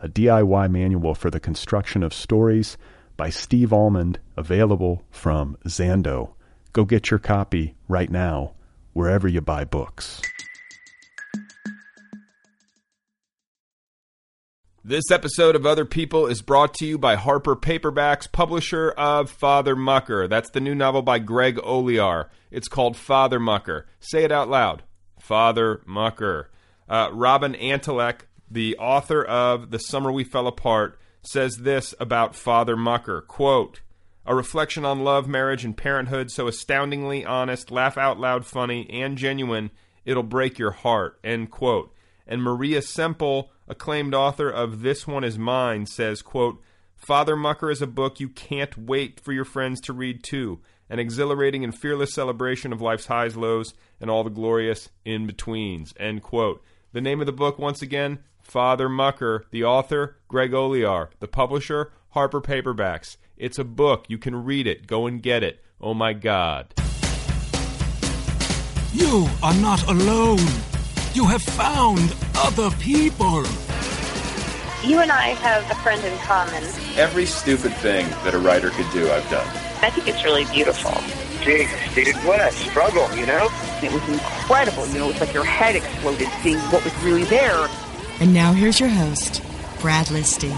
a DIY manual for the construction of stories by Steve Almond, available from Zando. Go get your copy right now, wherever you buy books. This episode of Other People is brought to you by Harper Paperbacks, publisher of Father Mucker. That's the new novel by Greg Olear. It's called Father Mucker. Say it out loud. Father Mucker. Robin Antelek, the author of The Summer We Fell Apart, says this about Father Mucker, quote, "A reflection on love, marriage, and parenthood so astoundingly honest, laugh-out-loud funny, and genuine, it'll break your heart," end quote. And Maria Semple, acclaimed author of This One Is Mine, says, quote, "Father Mucker is a book you can't wait for your friends to read too, an exhilarating and fearless celebration of life's highs, lows, and all the glorious in-betweens," end quote. The name of the book, once again, Father Mucker, the author, Greg Olear, the publisher, Harper Paperbacks. It's a book. You can read it. Go and get it. Oh, my God. You are not alone. You have found other people. You and I have a friend in common. Every stupid thing that a writer could do, I've done. I think it's really beautiful. Jesus, dude, what a struggle, you know? It was incredible. You know, it's like your head exploded seeing what was really there. And now here's your host, Brad Listy.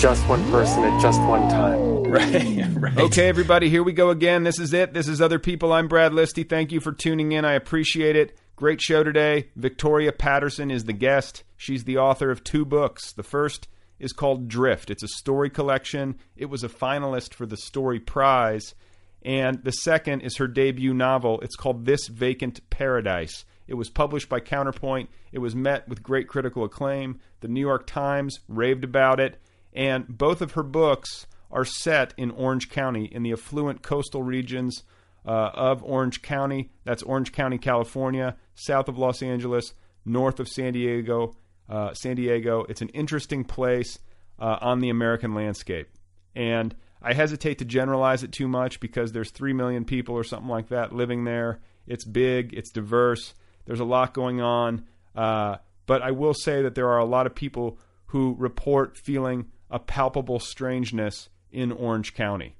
Just one person at just one time. Right. Okay, everybody, here we go again. This is it. This is Other People. I'm Brad Listy. Thank you for tuning in. I appreciate it. Great show today. Victoria Patterson is the guest. She's the author of 2 books. The first is called Drift. It's a story collection. It was a finalist for the Story Prize. And the second is her debut novel. It's called This Vacant Paradise. It was published by Counterpoint. It was met with great critical acclaim. The New York Times raved about it. And both of her books are set in Orange County, in the affluent coastal regions of Orange County. That's Orange County, California, south of Los Angeles, north of San Diego. It's an interesting place on the American landscape. And I hesitate to generalize it too much because there's 3 million people or something like that living there. It's big. It's diverse. There's a lot going on. But I will say that there are a lot of people who report feeling a palpable strangeness in Orange County.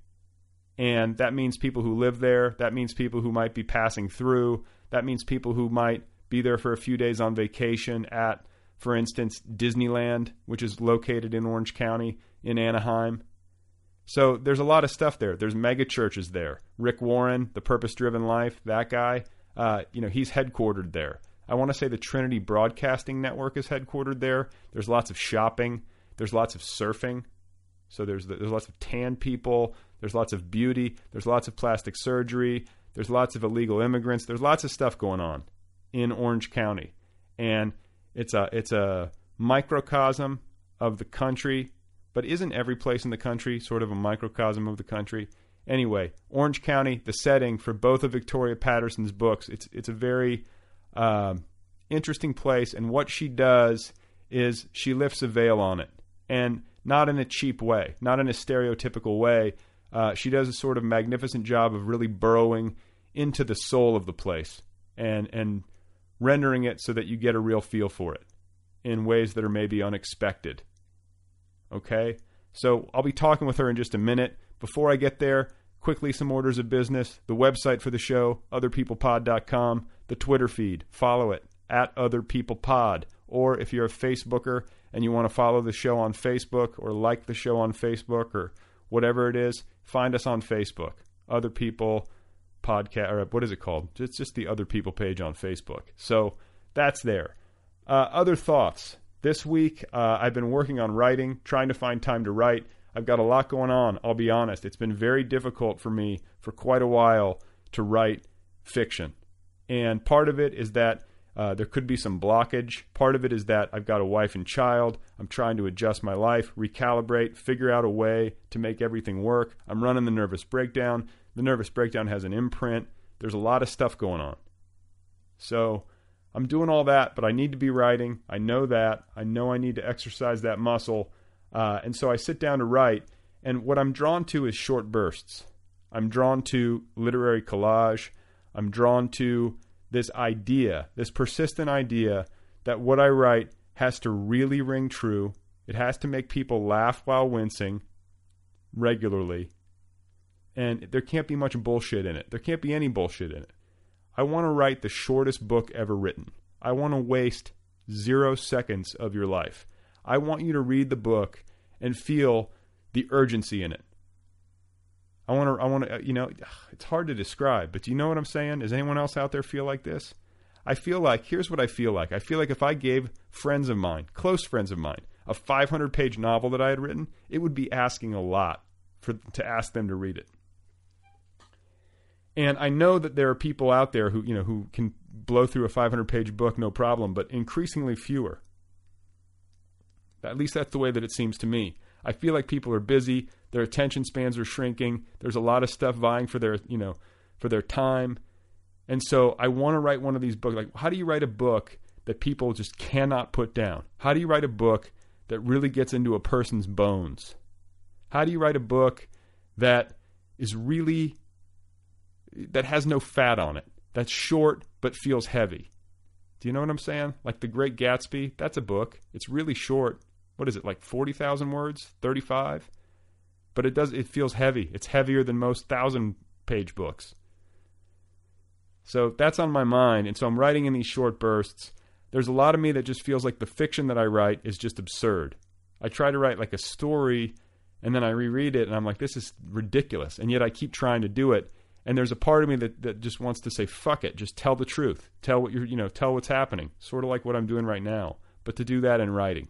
And that means people who live there. That means people who might be passing through. That means people who might be there for a few days on vacation at, for instance, Disneyland, which is located in Orange County in Anaheim. So there's a lot of stuff there. There's mega churches there. Rick Warren, The Purpose-Driven Life, that guy, he's headquartered there. I want to say the Trinity Broadcasting Network is headquartered there. There's lots of shopping. There's lots of surfing. So there's lots of tan people. There's lots of beauty. There's lots of plastic surgery. There's lots of illegal immigrants. There's lots of stuff going on in Orange County. And it's a microcosm of the country. But isn't every place in the country sort of a microcosm of the country? Anyway, Orange County, the setting for both of Victoria Patterson's books. It's a very interesting place, and what she does is she lifts a veil on it, and not in a cheap way, not in a stereotypical way. She does a sort of magnificent job of really burrowing into the soul of the place and rendering it so that you get a real feel for it in ways that are maybe unexpected. Okay, so I'll be talking with her in just a minute. Before I get there, quickly some orders of business. The website for the show, otherpeoplepod.com. The Twitter feed, follow it, @otherpeoplepod. Or if you're a Facebooker and you want to follow the show on Facebook or like the show on Facebook or whatever it is, find us on Facebook. Other People Podcast, or what is it called? It's just the Other People page on Facebook. So that's there. Other thoughts. This week, I've been working on writing, trying to find time to write. I've got a lot going on, I'll be honest. It's been very difficult for me for quite a while to write fiction. And part of it is that there could be some blockage. Part of it is that I've got a wife and child. I'm trying to adjust my life, recalibrate, figure out a way to make everything work. I'm running The Nervous Breakdown. The Nervous Breakdown has an imprint. There's a lot of stuff going on. So I'm doing all that, but I need to be writing. I know that. I know I need to exercise that muscle. And so I sit down to write, and what I'm drawn to is short bursts. I'm drawn to literary collage. I'm drawn to this idea, this persistent idea that what I write has to really ring true. It has to make people laugh while wincing regularly. And there can't be much bullshit in it. There can't be any bullshit in it. I want to write the shortest book ever written. I want to waste 0 seconds of your life. I want you to read the book and feel the urgency in it. I want to, you know, it's hard to describe, but do you know what I'm saying? Does anyone else out there feel like this? I feel like, here's what I feel like. I feel like if I gave friends of mine, close friends of mine, a 500-page novel that I had written, it would be asking a lot to ask them to read it. And I know that there are people out there who, you know, who can blow through a 500-page book, no problem, but increasingly fewer. At least that's the way that it seems to me. I feel like people are busy. Their attention spans are shrinking. There's a lot of stuff vying for their, you know, for their time. And so I want to write one of these books. Like, how do you write a book that people just cannot put down? How do you write a book that really gets into a person's bones? How do you write a book that is really, that has no fat on it? That's short, but feels heavy. Do you know what I'm saying? Like The Great Gatsby, that's a book. It's really short. What is it, like 40,000 words, 35? But it feels heavy. It's heavier than most 1,000-page books. So that's on my mind, and so I'm writing in these short bursts. There's a lot of me that just feels like the fiction that I write is just absurd. I try to write like a story, and then I reread it, and I'm like, this is ridiculous, and yet I keep trying to do it. And there's a part of me that just wants to say, fuck it, just tell the truth. Tell what you're, you know, tell what's happening. Sort of like what I'm doing right now, but to do that in writing.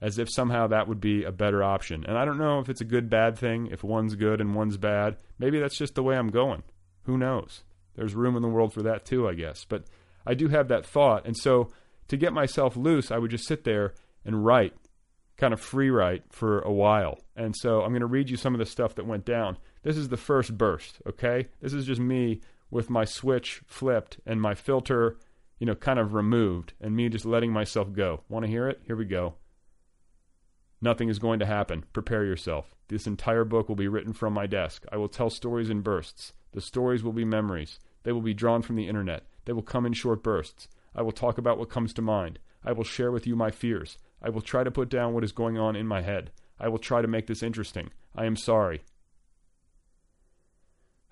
As if somehow that would be a better option. And I don't know if it's a good, bad thing, if one's good and one's bad. Maybe that's just the way I'm going. Who knows? There's room in the world for that too, I guess. But I do have that thought. And so to get myself loose, I would just sit there and write, kind of free write for a while. And so I'm going to read you some of the stuff that went down. This is the first burst, okay? This is just me with my switch flipped and my filter, you know, kind of removed and me just letting myself go. Want to hear it? Here we go. Nothing is going to happen. Prepare yourself. This entire book will be written from my desk. I will tell stories in bursts. The stories will be memories. They will be drawn from the internet. They will come in short bursts. I will talk about what comes to mind. I will share with you my fears. I will try to put down what is going on in my head. I will try to make this interesting. I am sorry.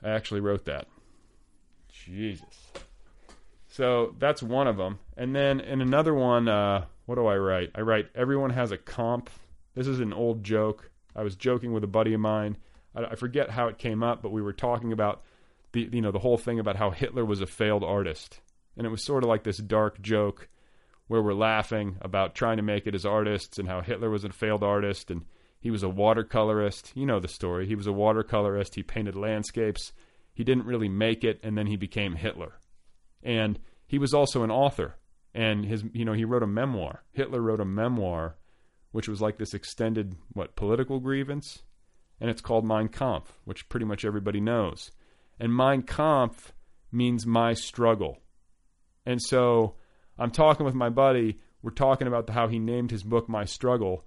I actually wrote that. Jesus. So that's one of them. And then in another one, what do I write? I write, everyone has a comp. This is an old joke. I was joking with a buddy of mine. I forget how it came up, but we were talking about the whole thing about how Hitler was a failed artist. And it was sort of like this dark joke where we're laughing about trying to make it as artists and how Hitler was a failed artist and he was a watercolorist. You know the story. He was a watercolorist. He painted landscapes. He didn't really make it, and then he became Hitler. And he was also an author. And his, you know, he wrote a memoir. Hitler wrote a memoir, which was like this extended, political grievance? And it's called Mein Kampf, which pretty much everybody knows. And Mein Kampf means my struggle. And so I'm talking with my buddy. We're talking about how he named his book My Struggle.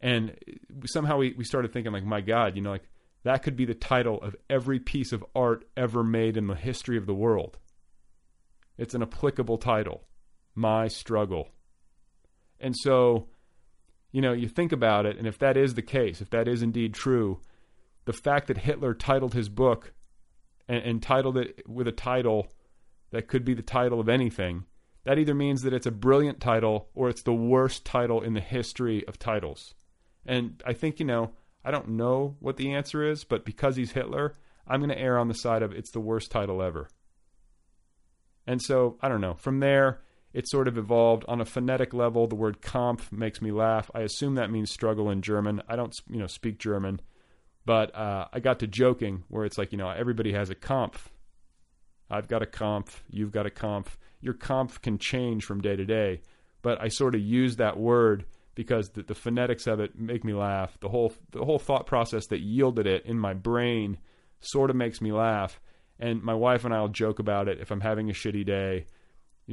And somehow we started thinking, like, my God, you know, like that could be the title of every piece of art ever made in the history of the world. It's an applicable title. My struggle. And so, you know, you think about it, and if that is the case, if that is indeed true, the fact that Hitler titled his book and titled it with a title that could be the title of anything, that either means that it's a brilliant title or it's the worst title in the history of titles. And I think, you know, I don't know what the answer is, but because he's Hitler, I'm going to err on the side of it's the worst title ever. And so, I don't know. From there, it sort of evolved. On a phonetic level, the word Kampf makes me laugh. I assume that means struggle in German. I don't, speak German. But I got to joking where it's like, everybody has a Kampf. I've got a Kampf. You've got a Kampf. Your Kampf can change from day to day. But I sort of use that word because the phonetics of it make me laugh. The whole thought process that yielded it in my brain sort of makes me laugh. And my wife and I will joke about it. If I'm having a shitty day,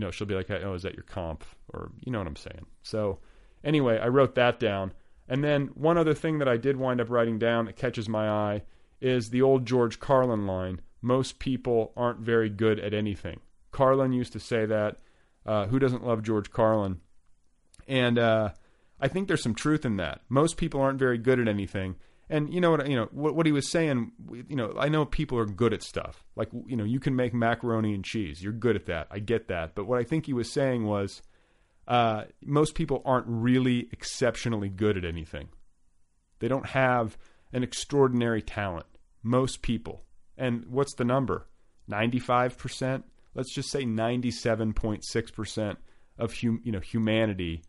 she'll be like, oh, is that your Kampf? Or you know what I'm saying. So anyway, I wrote that down. And then one other thing that I did wind up writing down that catches my eye is the old George Carlin line. Most people aren't very good at anything. Carlin used to say that. Who doesn't love George Carlin? And I think there's some truth in that. Most people aren't very good at anything. And what he was saying, I know people are good at stuff. Like, you can make macaroni and cheese. You're good at that. I get that. But what I think he was saying was most people aren't really exceptionally good at anything. They don't have an extraordinary talent. Most people. And what's the number? 95%? Let's just say 97.6% of humanity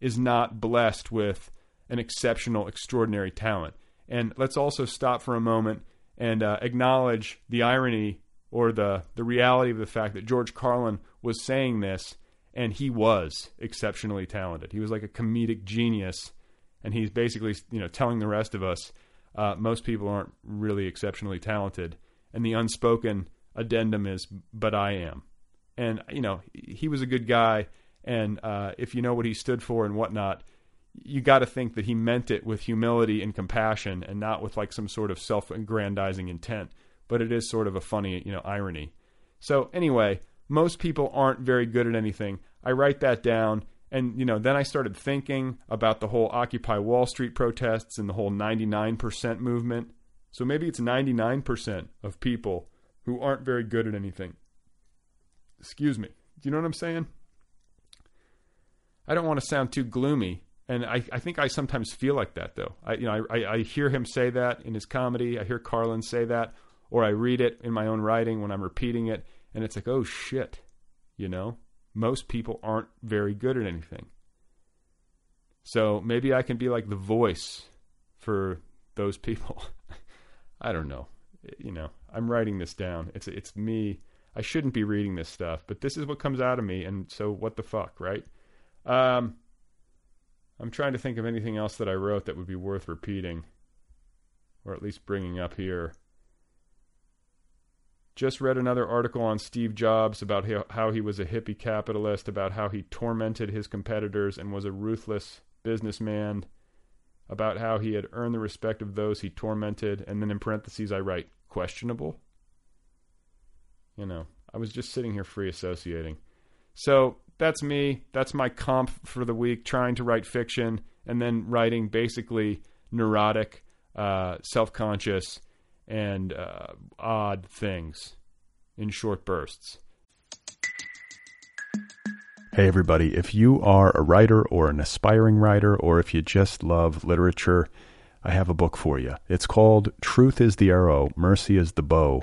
is not blessed with an exceptional, extraordinary talent. And let's also stop for a moment and acknowledge the irony or the reality of the fact that George Carlin was saying this, and he was exceptionally talented. He was like a comedic genius, and he's basically telling the rest of us most people aren't really exceptionally talented. And the unspoken addendum is, but I am. And he was a good guy, and if you know what he stood for and whatnot, you got to think that he meant it with humility and compassion and not with like some sort of self-aggrandizing intent. But it is sort of a funny, irony. So anyway, most people aren't very good at anything. I write that down. And, then I started thinking about the whole Occupy Wall Street protests and the whole 99% movement. So maybe it's 99% of people who aren't very good at anything. Excuse me. Do you know what I'm saying? I don't want to sound too gloomy. And I think I sometimes feel like that, though. I hear him say that in his comedy. I hear Carlin say that, or I read it in my own writing when I'm repeating it, and it's like, oh shit, most people aren't very good at anything. So maybe I can be like the voice for those people. I don't know. I'm writing this down. It's me. I shouldn't be reading this stuff, but this is what comes out of me, and so what the fuck, right? I'm trying to think of anything else that I wrote that would be worth repeating, or at least bringing up here. Just read another article on Steve Jobs about how he was a hippie capitalist, about how he tormented his competitors and was a ruthless businessman, about how he had earned the respect of those he tormented, and then in parentheses I write, questionable? I was just sitting here free associating. So that's me. That's my comp for the week, trying to write fiction and then writing basically neurotic, self-conscious, and odd things in short bursts. Hey, everybody. If you are a writer or an aspiring writer, or if you just love literature, I have a book for you. It's called Truth is the Arrow, Mercy is the Bow,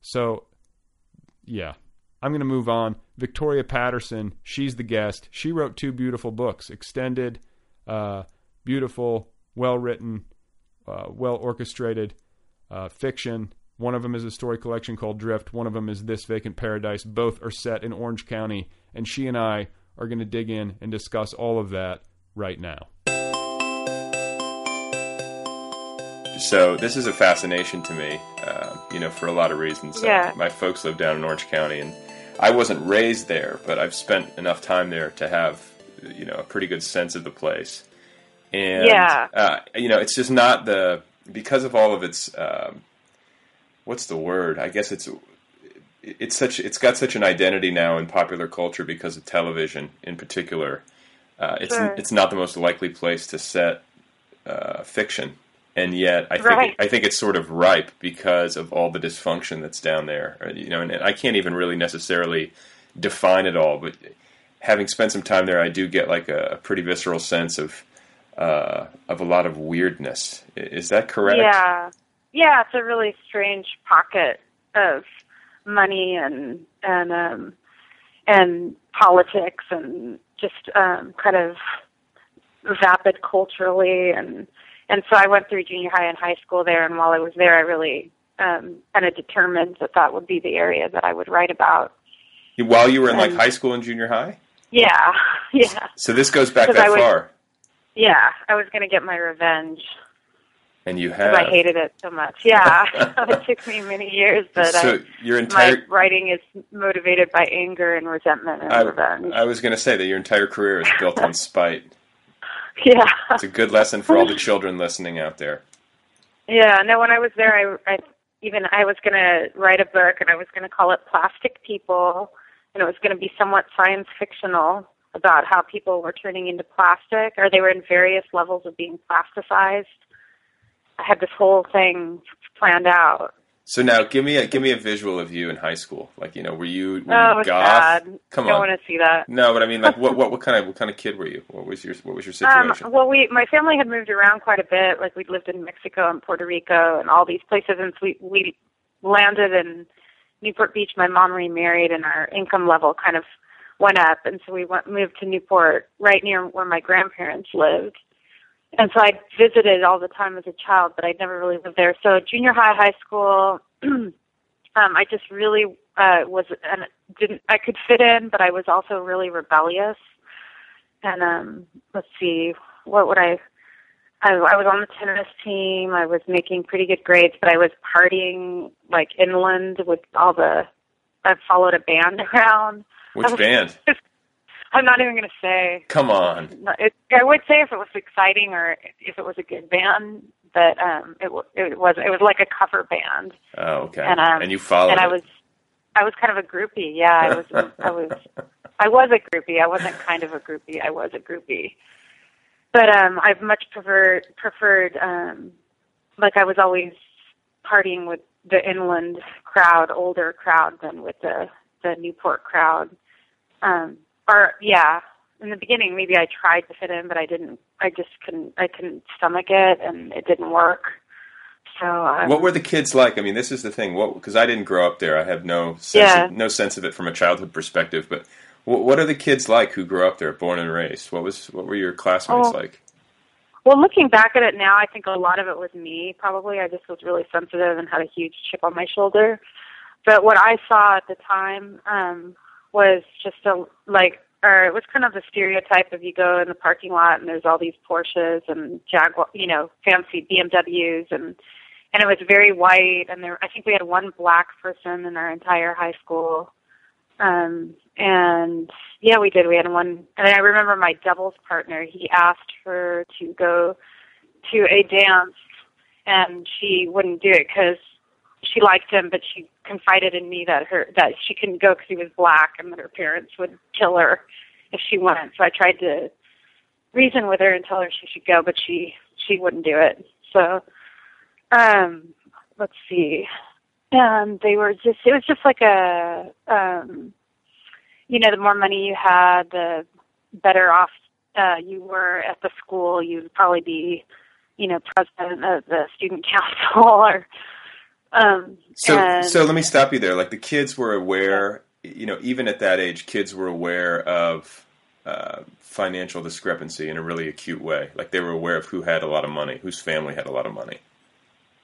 So, yeah, I'm going to move on. Victoria Patterson, she's the guest. She wrote 2 beautiful books, Extended, beautiful, well-written, well-orchestrated fiction. One of them is a story collection called Drift. One of them is This Vacant Paradise. Both are set in Orange County, and she and I are going to dig in and discuss all of that right now. So this is a fascination to me, for a lot of reasons. Yeah. My folks live down in Orange County, and I wasn't raised there, but I've spent enough time there to have, a pretty good sense of the place. And, it's just not because of all of its, what's the word? I guess it's got such an identity now in popular culture because of television in particular. It's not the most likely place to set fiction. And yet, I think it's sort of ripe because of all the dysfunction that's down there. And I can't even really necessarily define it all. But having spent some time there, I do get like a pretty visceral sense of a lot of weirdness. Is that correct? Yeah. It's a really strange pocket of money and politics and just kind of vapid culturally . And so I went through junior high and high school there, and while I was there, I really kind of determined that would be the area that I would write about. While you were in high school and junior high? Yeah. So this goes back that far. Yeah, I was going to get my revenge. And you have. I hated it so much. Yeah, it took me many years, but my writing is motivated by anger and resentment and revenge. I was going to say that your entire career is built on spite. Yeah. It's a good lesson for all the children listening out there. Yeah. No, when I was there, I was going to write a book, and I was going to call it Plastic People, and it was going to be somewhat science fictional about how people were turning into plastic, or they were in various levels of being plasticized. I had this whole thing planned out. So now, give me a visual of you in high school. Were you goth? Bad. Come on, I don't want to see that. No, but I mean, what kind of kid were you? What was your situation? Well, my family had moved around quite a bit. Like, we'd lived in Mexico and Puerto Rico and all these places, and so we landed in Newport Beach. My mom remarried, and our income level kind of went up, and so we moved to Newport, right near where my grandparents lived. And so I visited all the time as a child, but I never really lived there. So junior high, high school, I just really I could fit in, but I was also really rebellious. And let's see, what would I was on the tennis team. I was making pretty good grades, but I was partying like inland with I followed a band around. Which band? I'm not even going to say. Come on. I would say if it was exciting or if it was a good band, but it was like a cover band. Oh, okay. And you followed. And I was kind of a groupie. Yeah, I was a groupie. I wasn't kind of a groupie. I was a groupie. But I've much preferred I was always partying with the inland crowd, older crowd, than with the Newport crowd. In the beginning, maybe I tried to fit in, but I didn't. I just couldn't. I couldn't stomach it, and it didn't work. So, what were the kids like? I mean, this is the thing. Because I didn't grow up there, I have no sense of it from a childhood perspective. But what are the kids like who grew up there, born and raised? What were your classmates like? Well, looking back at it now, I think a lot of it was me. Probably, I just was really sensitive and had a huge chip on my shoulder. But what I saw at the time was just it was kind of the stereotype of you go in the parking lot and there's all these Porsches and Jaguar, fancy BMWs, and it was very white, and I think we had one black person in our entire high school, and yeah, we did. We had one, and I remember my doubles partner. He asked her to go to a dance, and she wouldn't do it because she liked him, but she confided in me that she couldn't go because he was black and that her parents would kill her if she went. So I tried to reason with her and tell her she should go, but she wouldn't do it. So, let's see. And they were it was just like a, the more money you had, the better off you were at the school. You'd probably be, president of the student council or... So let me stop you there. Like, the kids were aware, even at that age, kids were aware of financial discrepancy in a really acute way. Like they were aware of who had a lot of money, whose family had a lot of money.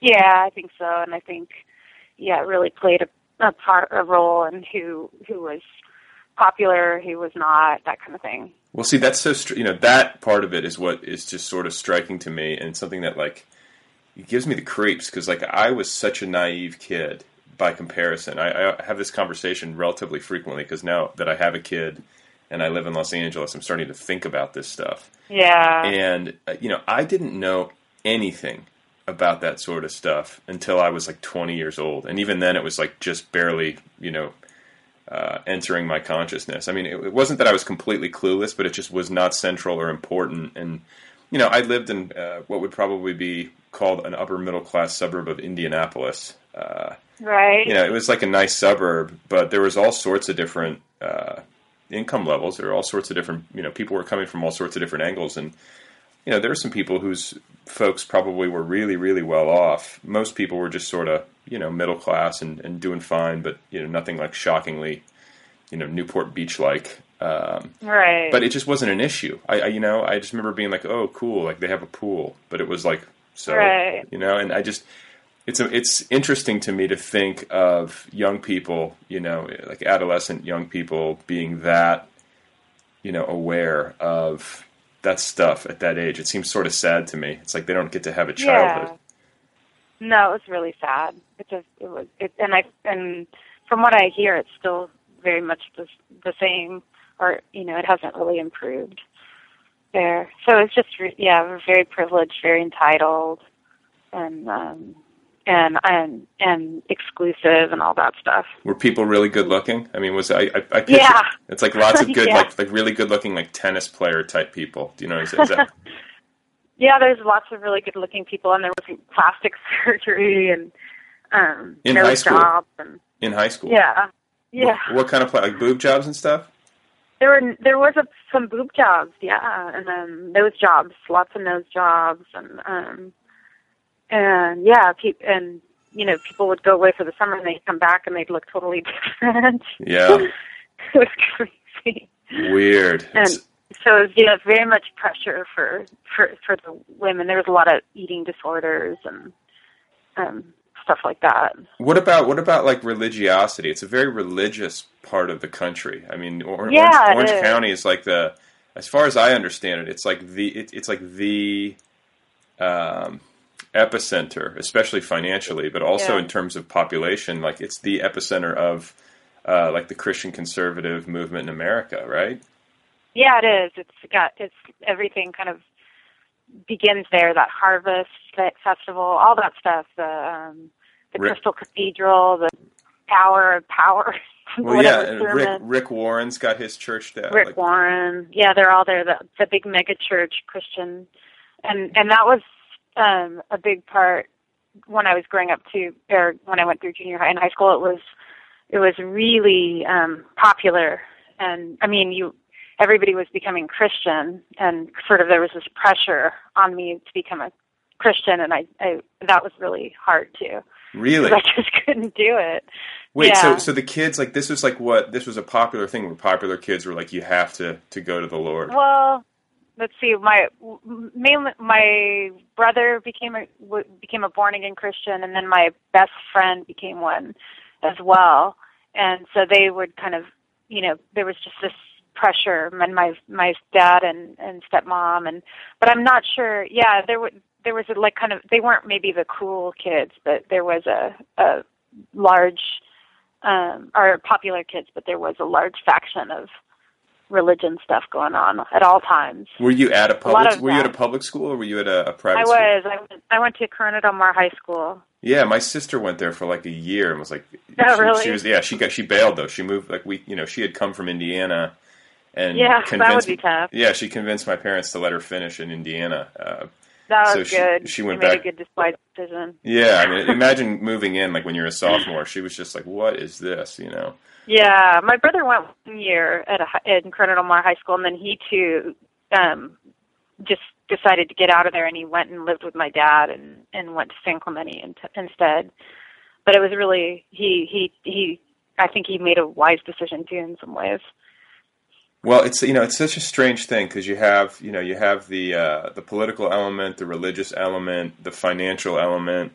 Yeah, I think so. And I think, yeah, it really played a role in who was popular, who was not, that kind of thing. Well, see, that's so, that part of it is what is just sort of striking to me, and something that, like, it gives me the creeps, because, like, I was such a naive kid by comparison. I have this conversation relatively frequently, because now that I have a kid and I live in Los Angeles, I'm starting to think about this stuff. Yeah. And, I didn't know anything about that sort of stuff until I was, like, 20 years old. And even then, it was, like, just barely, entering my consciousness. I mean, it wasn't that I was completely clueless, but it just was not central or important. And, I lived in what would probably be called an upper middle class suburb of Indianapolis. Right. It was like a nice suburb, but there was all sorts of different income levels. There were all sorts of different, people were coming from all sorts of different angles. And, there were some people whose folks probably were really, really well off. Most people were just sort of, middle class and doing fine, but, nothing like shockingly, Newport Beach like. Right. But it just wasn't an issue. I just remember being like, oh, cool, like they have a pool. But it was like, so, right. And I just, it's interesting to me to think of young people, like adolescent young people being that, aware of that stuff at that age. It seems sort of sad to me. It's like they don't get to have a childhood. Yeah. No, it was really sad. And from what I hear, it's still very much the same, or it hasn't really improved there. So it's just we're very privileged, very entitled, and exclusive and all that stuff. Were people really good looking? I mean, I picture it's like lots of good, like really good looking, like tennis player type people. Do you know what I'm saying? Yeah, there's lots of really good looking people, and there was plastic surgery and in high school. In high school, yeah, yeah. What kind of like boob jobs and stuff? There was some boob jobs, yeah, and nose jobs, lots of nose jobs, And people would go away for the summer and they'd come back and they'd look totally different. Yeah. It was crazy. Weird. And so it was, very much pressure for the women. There was a lot of eating disorders and stuff like that. What about like religiosity? It's a very religious part of the country. I mean, Orange County is like as far as I understand it, it's like the epicenter, especially financially, but also in terms of population. Like it's the epicenter of like the Christian conservative movement in America, right? Yeah, it is. It's everything kind of begins there. That harvest, that festival, all that stuff. The Crystal Cathedral, the Tower of Power. Well, yeah, and Rick Warren's got his church there. Rick Warren, yeah, they're all there. The big mega church, Christian, and that was. A big part when I was growing up too, or when I went through junior high and high school, it was really popular, and I mean, everybody was becoming Christian, and sort of there was this pressure on me to become a Christian, and I that was really hard too. Really, I just couldn't do it. Wait, yeah. so the kids like this was like this was a popular thing where popular kids were like, you have to go to the Lord. Well. Let's see. My brother became a born again Christian, and then my best friend became one as well. And so they would kind of, there was just this pressure, and my dad and stepmom, but I'm not sure. Yeah, there was a, like kind of they weren't maybe the cool kids, but there was a large or popular kids, but there was a large faction of religion stuff going on at all times. Were you at a public school, or were you at a private school? I went to Corona Del Mar High School. Yeah, my sister went there for like a year and was like, oh, really? She was, yeah, she bailed though. She moved like she had come from Indiana and that would be tough. Yeah, she convinced my parents to let her finish in Indiana. That was good. She went back. Made a good decision. Yeah, I mean, imagine moving in like when you're a sophomore. She was just like, "What is this?" Yeah, my brother went 1 year in Corona Del Mar High School, and then he too just decided to get out of there, and he went and lived with my dad, and went to San Clemente instead. But it was really I think he made a wise decision too in some ways. Well, it's, you know, it's such a strange thing because you have, you know, you have the political element, the religious element, the financial element,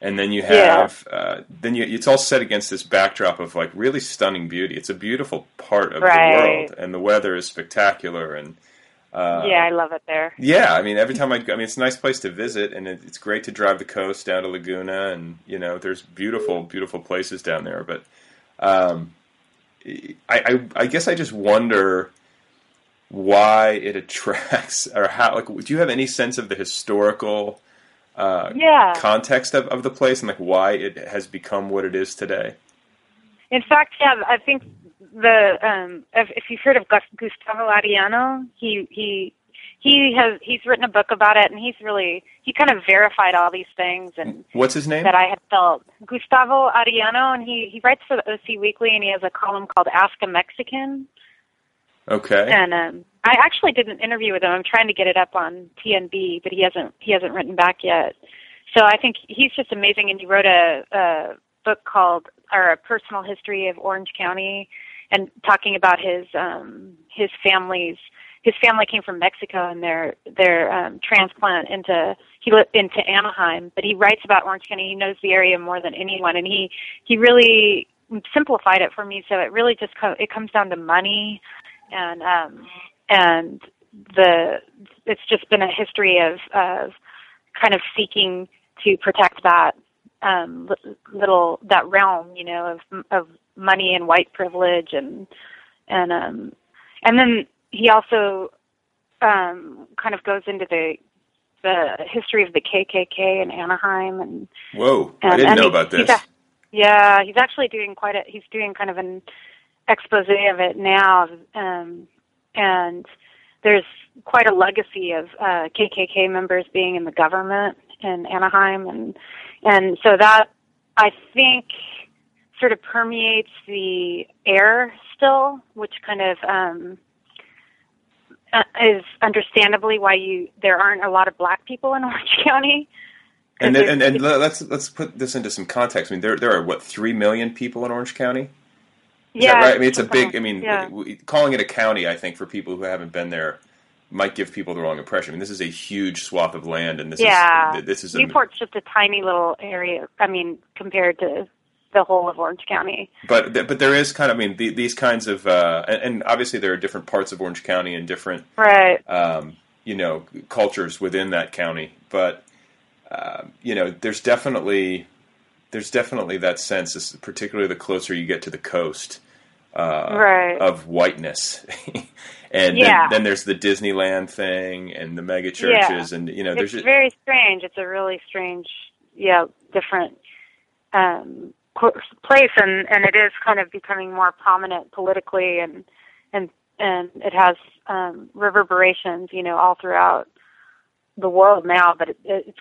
and then you have it's all set against this backdrop of like really stunning beauty. It's a beautiful part of the world, and the weather is spectacular, and I love it there. Yeah, I mean, every time I go, I mean, it's a nice place to visit, and it's great to drive the coast down to Laguna, and, you know, there's beautiful, beautiful places down there. But I guess I just wonder why it attracts, or how, like, do you have any sense of the historical context of the place, and, like, why it has become what it is today? In fact, I think... If you've heard of Gustavo Arellano, he's written a book about it, and he kind of verified all these things. And what's his name? That I had felt. Gustavo Arellano, and he writes for the OC Weekly, and he has a column called Ask a Mexican. Okay. And I actually did an interview with him. I'm trying to get it up on TNB, but he hasn't written back yet. So I think he's just amazing, and he wrote a book called A Personal History of Orange County. And talking about his family came from Mexico, and their transplant into Anaheim. But he writes about Orange County. He knows the area more than anyone, and he really simplified it for me. So it really just it comes down to money, and it's just been a history of kind of seeking to protect that that realm, you know, of money and white privilege, and then he also kind of goes into the history of the KKK in Anaheim. And whoa, and, I didn't know about this. He's actually doing he's doing kind of an expose of it now, and there's quite a legacy of KKK members being in the government in Anaheim, and so that, I think, sort of permeates the air still, which kind of is understandably why there aren't a lot of black people in Orange County. And let's put this into some context. I mean, there are what, 3 million people in Orange County? Is that right? I mean, it's a big. I mean, calling it a county, I think, for people who haven't been there, might give people the wrong impression. I mean, this is a huge swath of land, and this is Newport's just a tiny little area. I mean, compared to the whole of Orange County. But there is kind of, I mean, these kinds of, and obviously there are different parts of Orange County and different, you know, cultures within that county. But, you know, there's definitely that sense, particularly the closer you get to the coast, of whiteness. And then there's the Disneyland thing and the mega churches. And, you know, it's very strange. It's a really strange, different, place, and it is kind of becoming more prominent politically, and it has reverberations, you know, all throughout the world now. But it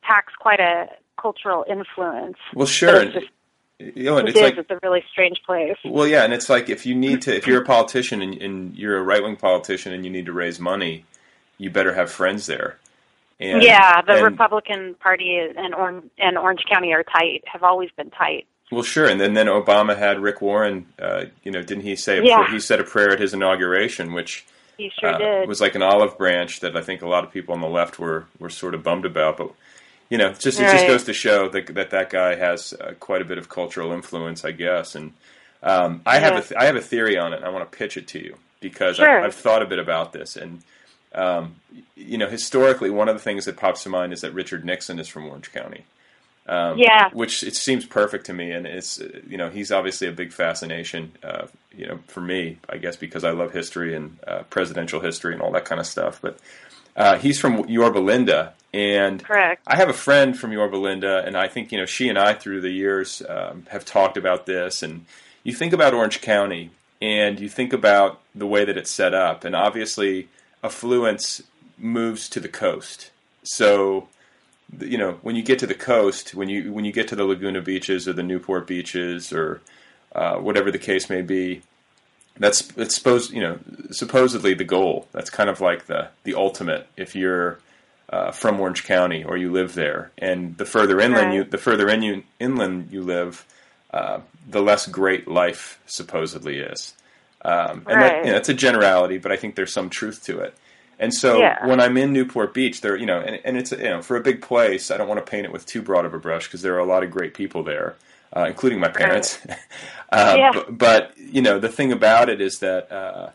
packs quite a cultural influence. Well, sure, it's a really strange place. Well, yeah, and it's like if you're a politician and you're a right-wing politician and you need to raise money, you better have friends there. And, the Republican Party and Orange County are tight, have always been tight. Well, sure, and then Obama had Rick Warren, you know, didn't he say, he said a prayer at his inauguration, which he sure did. Was like an olive branch that I think a lot of people on the left were sort of bummed about. But, you know, it just goes to show that guy has quite a bit of cultural influence, I guess. And I have a theory on it, and I want to pitch it to you, because I've thought a bit about this, and... you know, historically, one of the things that pops to mind is that Richard Nixon is from Orange County, which it seems perfect to me. And it's, you know, he's obviously a big fascination, you know, for me, I guess, because I love history and presidential history and all that kind of stuff. But he's from Yorba Linda, and correct. I have a friend from Yorba Linda, and I think, you know, she and I through the years have talked about this. And you think about Orange County, and you think about the way that it's set up, and obviously affluence moves to the coast. So, you know, when you get to the coast, when you get to the Laguna beaches or the Newport beaches or whatever the case may be, that's supposedly the goal. That's kind of like the ultimate if you're from Orange County or you live there. And the further inland you live, the less great life supposedly is. And that, you know, it's a generality, but I think there's some truth to it. And so when I'm in Newport Beach, there, you know, and it's, you know, for a big place, I don't want to paint it with too broad of a brush because there are a lot of great people there, including my parents. But, you know, the thing about it is that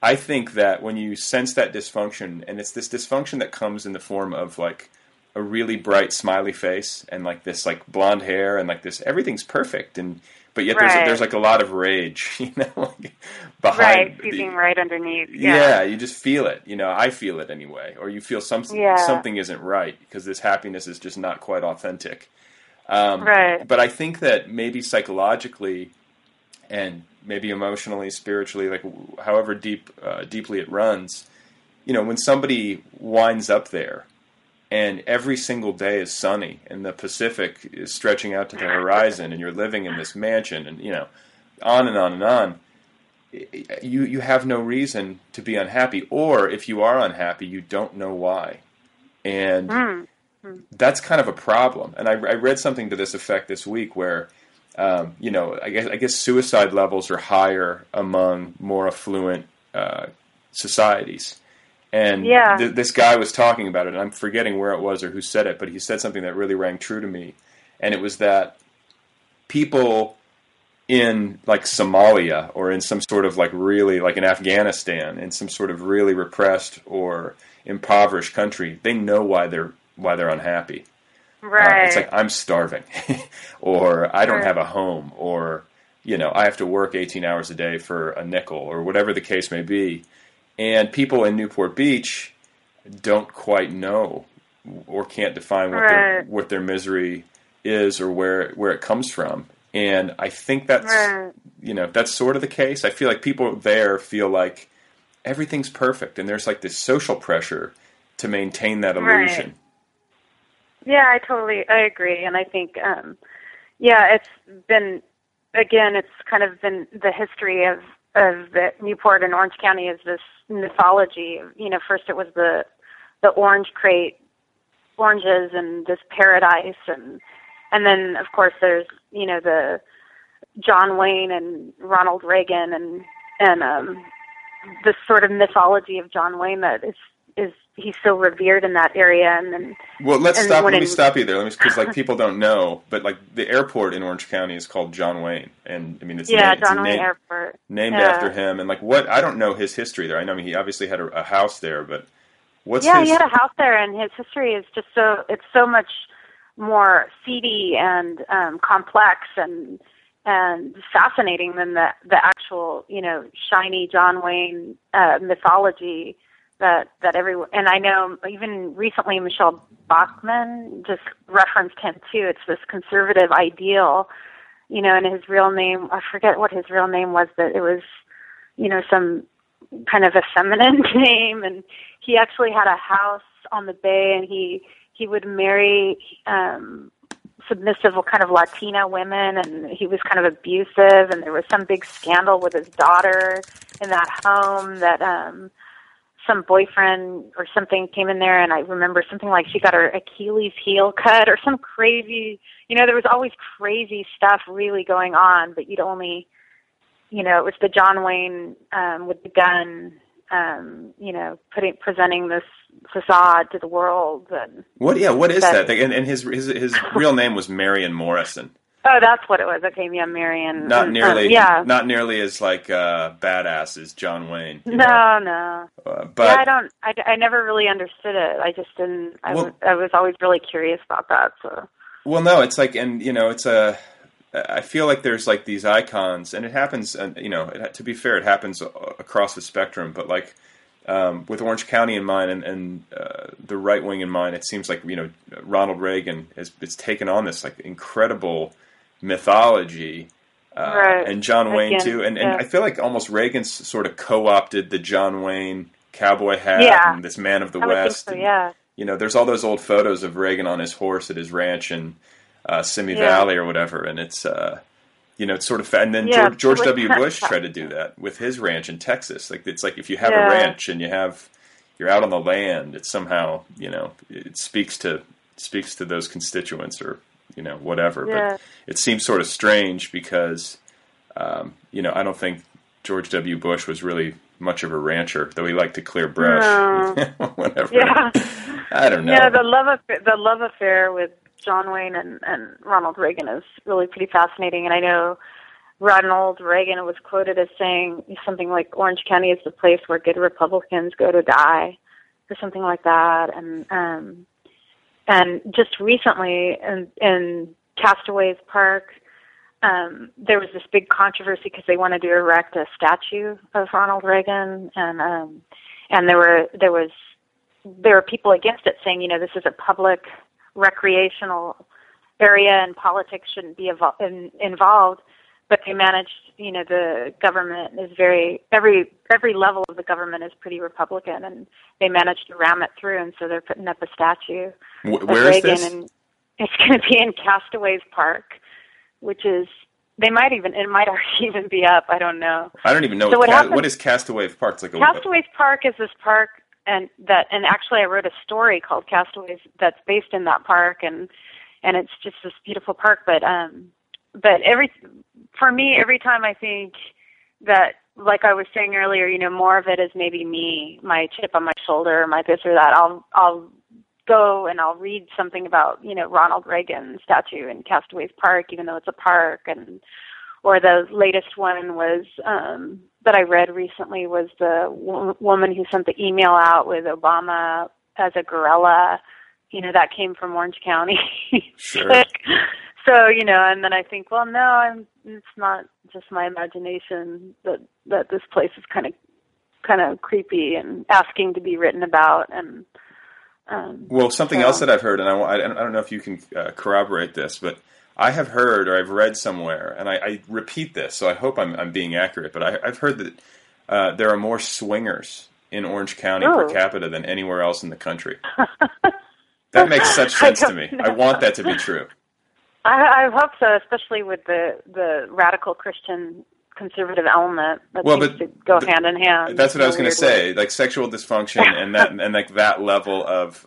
I think that when you sense that dysfunction, and it's this dysfunction that comes in the form of like a really bright smiley face and like this like blonde hair and like this, everything's perfect. And but yet there's like a lot of rage, you know, like behind. Seeping right underneath. Yeah, you just feel it. You know, I feel it anyway. Or you feel something isn't right because this happiness is just not quite authentic. But I think that maybe psychologically and maybe emotionally, spiritually, like however deeply it runs, you know, when somebody winds up there, and every single day is sunny, and the Pacific is stretching out to the horizon, and you're living in this mansion, and, you know, on and on and on. You have no reason to be unhappy, or if you are unhappy, you don't know why. And that's kind of a problem. And I read something to this effect this week where, you know, I guess suicide levels are higher among more affluent societies. And this guy was talking about it, and I'm forgetting where it was or who said it, but he said something that really rang true to me. And it was that people in like Somalia or in some sort of like really like in Afghanistan, in some sort of really repressed or impoverished country, they know why they're unhappy. Right. It's like, I'm starving or I don't have a home, or, you know, I have to work 18 hours a day for a nickel or whatever the case may be. And people in Newport Beach don't quite know or can't define what their misery is or where it comes from. And I think that's, you know, that's sort of the case. I feel like people there feel like everything's perfect. And there's like this social pressure to maintain that illusion. Yeah, I agree. And I think, it's been, again, it's kind of been the history of Newport and Orange County is this mythology. You know, first it was the orange crate, oranges and this paradise, and then of course there's, you know, the John Wayne and Ronald Reagan and this sort of mythology of John Wayne that is he's so revered in that area. And then, well, let me stop you there. Let me, because like people don't know, but like the airport in Orange County is called John Wayne, and I mean it's named after him. And like I don't know his history there. I know, I mean, he obviously had a house there, but he had a house there, and his history is just it's so much more seedy and complex and fascinating than the actual, you know, shiny John Wayne mythology. That everyone, and I know even recently Michelle Bachmann just referenced him too. It's this conservative ideal, you know, and his real name, I forget what his real name was, but it was, you know, some kind of a feminine name. And he actually had a house on the bay, and he would marry submissive kind of Latina women, and he was kind of abusive, and there was some big scandal with his daughter in that home that, some boyfriend or something came in there, and I remember something like she got her Achilles heel cut or some crazy, you know, there was always crazy stuff really going on, but you'd only, you know, it was the John Wayne with the gun, you know, presenting this facade to the world. And what is that? And his real name was Marion Morrison. Oh, that's what it was. Okay, yeah, Marion. Not nearly as like badass as John Wayne. No. But yeah, I never really understood it. I just didn't. I was always really curious about that. So. Well, no, it's like, and you know, it's a. I feel like there's like these icons, and it happens. And you know, to be fair, it happens across the spectrum. But like with Orange County in mind, and the right wing in mind, it seems like, you know, Ronald Reagan has taken on this like incredible mythology, and John Wayne too. And I feel like almost Reagan's sort of co-opted the John Wayne cowboy hat and this man of the West. So, and, you know, there's all those old photos of Reagan on his horse at his ranch in Simi Valley or whatever. And it's, you know, it's sort of, and then George W. Bush tried to do that with his ranch in Texas. Like, it's like if you have a ranch and you're out on the land, it somehow, you know, it speaks to those constituents or, you know, whatever. Yeah. But it seems sort of strange because, you know, I don't think George W. Bush was really much of a rancher, though he liked to clear brush. No. Whatever. Yeah. I don't know. Yeah, the love affair with John Wayne and Ronald Reagan is really pretty fascinating. And I know Ronald Reagan was quoted as saying something like, Orange County is the place where good Republicans go to die, or something like that. And just recently in Castaways Park, there was this big controversy because they wanted to erect a statue of Ronald Reagan, and there were people against it saying, you know, this is a public recreational area and politics shouldn't be involved. But they managed, you know, the government is every level of the government is pretty Republican, and they managed to ram it through, and so they're putting up a statue of Reagan, is this? And it's going to be in Castaways Park. Which is, it might even be up. I don't know. I don't even know. So what is Castaways Park? It's like Castaways Park is this park, and actually I wrote a story called Castaways that's based in that park, and it's just this beautiful park. But for me, every time I think that, like I was saying earlier, you know, more of it is maybe me, my chip on my shoulder, my this or that. I'll go and I'll read something about, you know, Ronald Reagan's statue in Castaways Park, even though it's a park, or the latest one was that I read recently was the woman who sent the email out with Obama as a gorilla. You know, that came from Orange County. Sure. So, you know, and then I think, well, no, it's not just my imagination that this place is kind of creepy and asking to be written about. And something else that I've heard, and I don't know if you can corroborate this, but I have heard or I've read somewhere, and I repeat this, so I hope I'm being accurate, but I've heard that there are more swingers in Orange County per capita than anywhere else in the country. That makes such sense to me. I want that to be true. I hope so, especially with the radical Christian conservative element that seems to go hand in hand. That's what I was going to say. Like sexual dysfunction and that, and like that level of,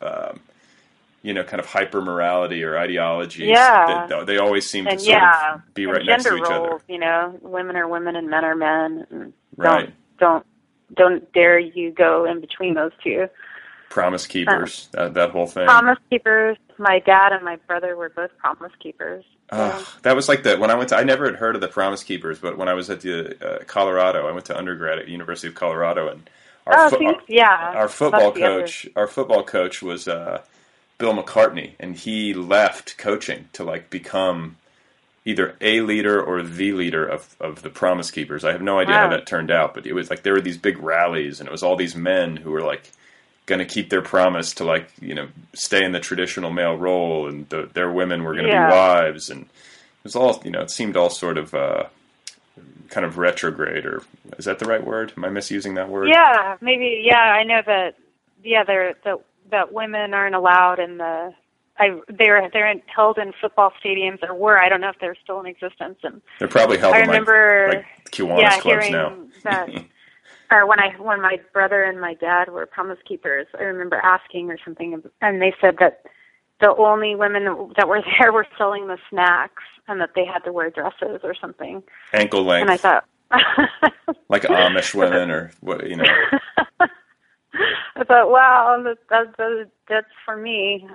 you know, kind of hyper morality or ideologies. Yeah, they always seem to sort of be right next to each other. You know, women are women and men are men. And right. Don't dare you go in between those two. Promise Keepers, that whole thing. Promise Keepers. My dad and my brother were both Promise Keepers. That was like that. When I went to, I never had heard of the Promise Keepers, but when I was at the Colorado, I went to undergrad at University of Colorado, and our football coach was Bill McCartney, and he left coaching to like become either a leader or the leader of the Promise Keepers. I have no idea how that turned out, but it was like there were these big rallies, and it was all these men who were like going to keep their promise to, like, you know, stay in the traditional male role, and their women were going to be wives, and it was all, you know, it seemed all sort of kind of retrograde, or is that the right word? Am I misusing that word? Yeah, maybe. Yeah, I know that. Yeah, that women aren't allowed in they're held in football stadiums, or were. I don't know if they're still in existence. And they're probably held. I remember in like Kiwanis clubs now. That, or when my brother and my dad were Promise Keepers, I remember asking or something, and they said that the only women that were there were selling the snacks, and that they had to wear dresses or something. Ankle length. And I thought, like Amish women, or what, you know. I thought, wow, that's for me.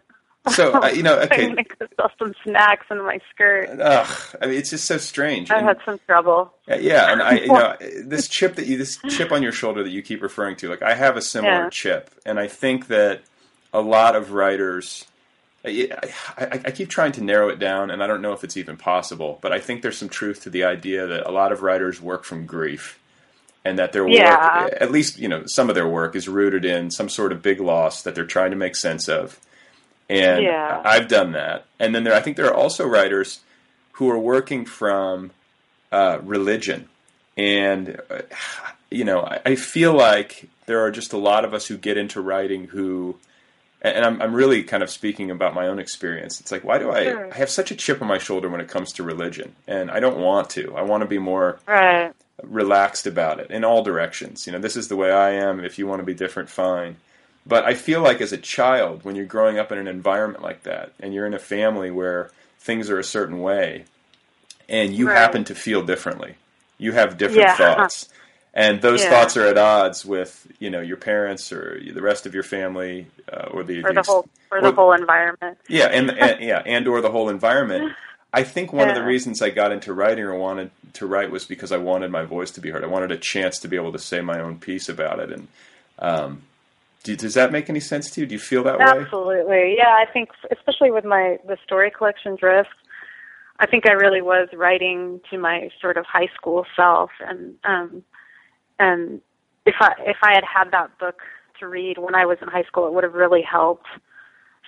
So you know, okay. I'm gonna go sell some snacks in my skirt. Ugh, I mean, it's just so strange. I had some trouble. Yeah, and I, you know, this chip on your shoulder that you keep referring to, like I have a similar chip, and I think that a lot of writers, I keep trying to narrow it down, and I don't know if it's even possible, but I think there's some truth to the idea that a lot of writers work from grief, and that their work, at least you know, some of their work is rooted in some sort of big loss that they're trying to make sense of. And I've done that. And then I think there are also writers who are working from religion. And, you know, I feel like there are just a lot of us who get into writing who, and I'm really kind of speaking about my own experience. It's like, why do I have such a chip on my shoulder when it comes to religion? And I don't want to. I want to be more relaxed about it in all directions. You know, this is the way I am. If you want to be different, fine. But I feel like as a child, when you're growing up in an environment like that, and you're in a family where things are a certain way, and you happen to feel differently, you have different thoughts, And those thoughts are at odds with, you know, your parents or the rest of your family, or the whole environment. Yeah, and or the whole environment. I think one of the reasons I got into writing or wanted to write was because I wanted my voice to be heard. I wanted a chance to be able to say my own piece about it. And does that make any sense to you? Do you feel that way? Absolutely. Yeah, I think especially with the story collection Drift, I think I really was writing to my sort of high school self, and if I had had that book to read when I was in high school, it would have really helped.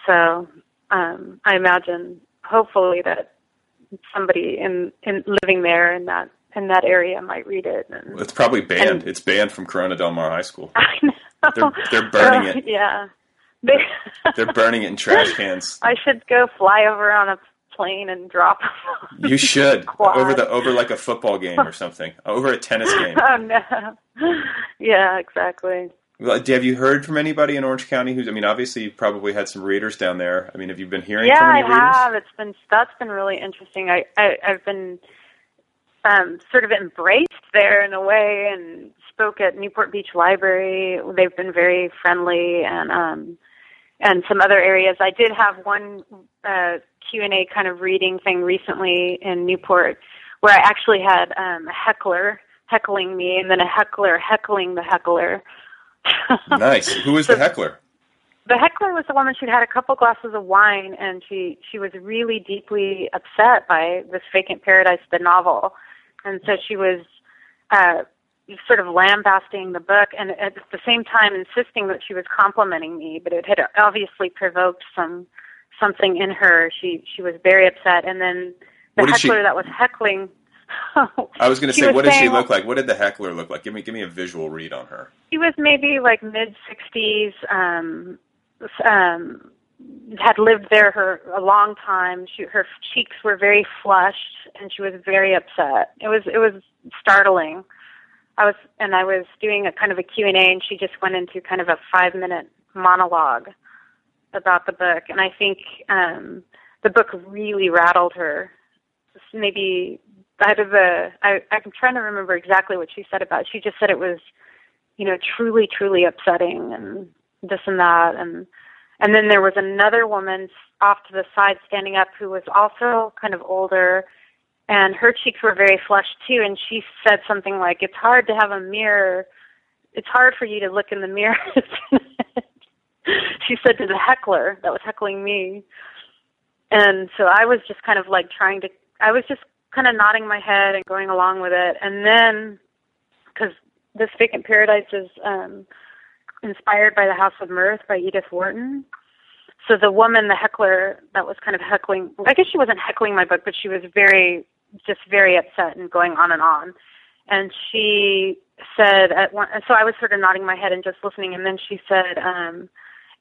So I imagine, hopefully, that somebody in living there in that area might read it. And, it's probably banned. It's banned from Corona Del Mar High School. I know. They're burning it. Yeah. They're burning it in trash cans. I should go fly over on a plane and drop. You should over like a football game or something, over a tennis game. Oh no! Yeah, exactly. Well, have you heard from anybody in Orange County? Who's? I mean, obviously, you've probably had some readers down there. I mean, have you been hearing? Yeah, from any readers? I have. That's been really interesting. I've been sort of embraced there in a way, and spoke at Newport Beach Library. They've been very friendly, and some other areas. I did have one Q&A kind of reading thing recently in Newport where I actually had a heckler heckling me and then a heckler heckling the heckler. Nice. Who was the heckler? The heckler was the woman who'd had a couple glasses of wine, and she was really deeply upset by This Vacant Paradise, the novel. And so she was sort of lambasting the book and at the same time insisting that she was complimenting me, but it had obviously provoked something in her. She was very upset, and then the heckler that was heckling. I was going to say, what did she look like? What did the heckler look like? Give me a visual read on her. She was maybe like mid-60s. Had lived there a long time. Her cheeks were very flushed, and she was very upset. It was startling. I was doing a kind of a Q&A, and she just went into kind of a 5-minute monologue about the book, and I think the book really rattled her. Maybe out of I'm trying to remember exactly what she said about it. She just said it was, you know, truly, truly upsetting, and this and that, and then there was another woman off to the side standing up who was also kind of older, and her cheeks were very flushed too, and she said something like, "It's hard to have a mirror. It's hard for you to look in the mirror." She said to the heckler that was heckling me. And so I was just kind of like I was just kind of nodding my head and going along with it. And then, because This Vacant Paradise is inspired by The House of Mirth by Edith Wharton. So the woman, the heckler that was kind of heckling, I guess she wasn't heckling my book, but she was very upset and going on. And she said, so I was sort of nodding my head and just listening. And then she said,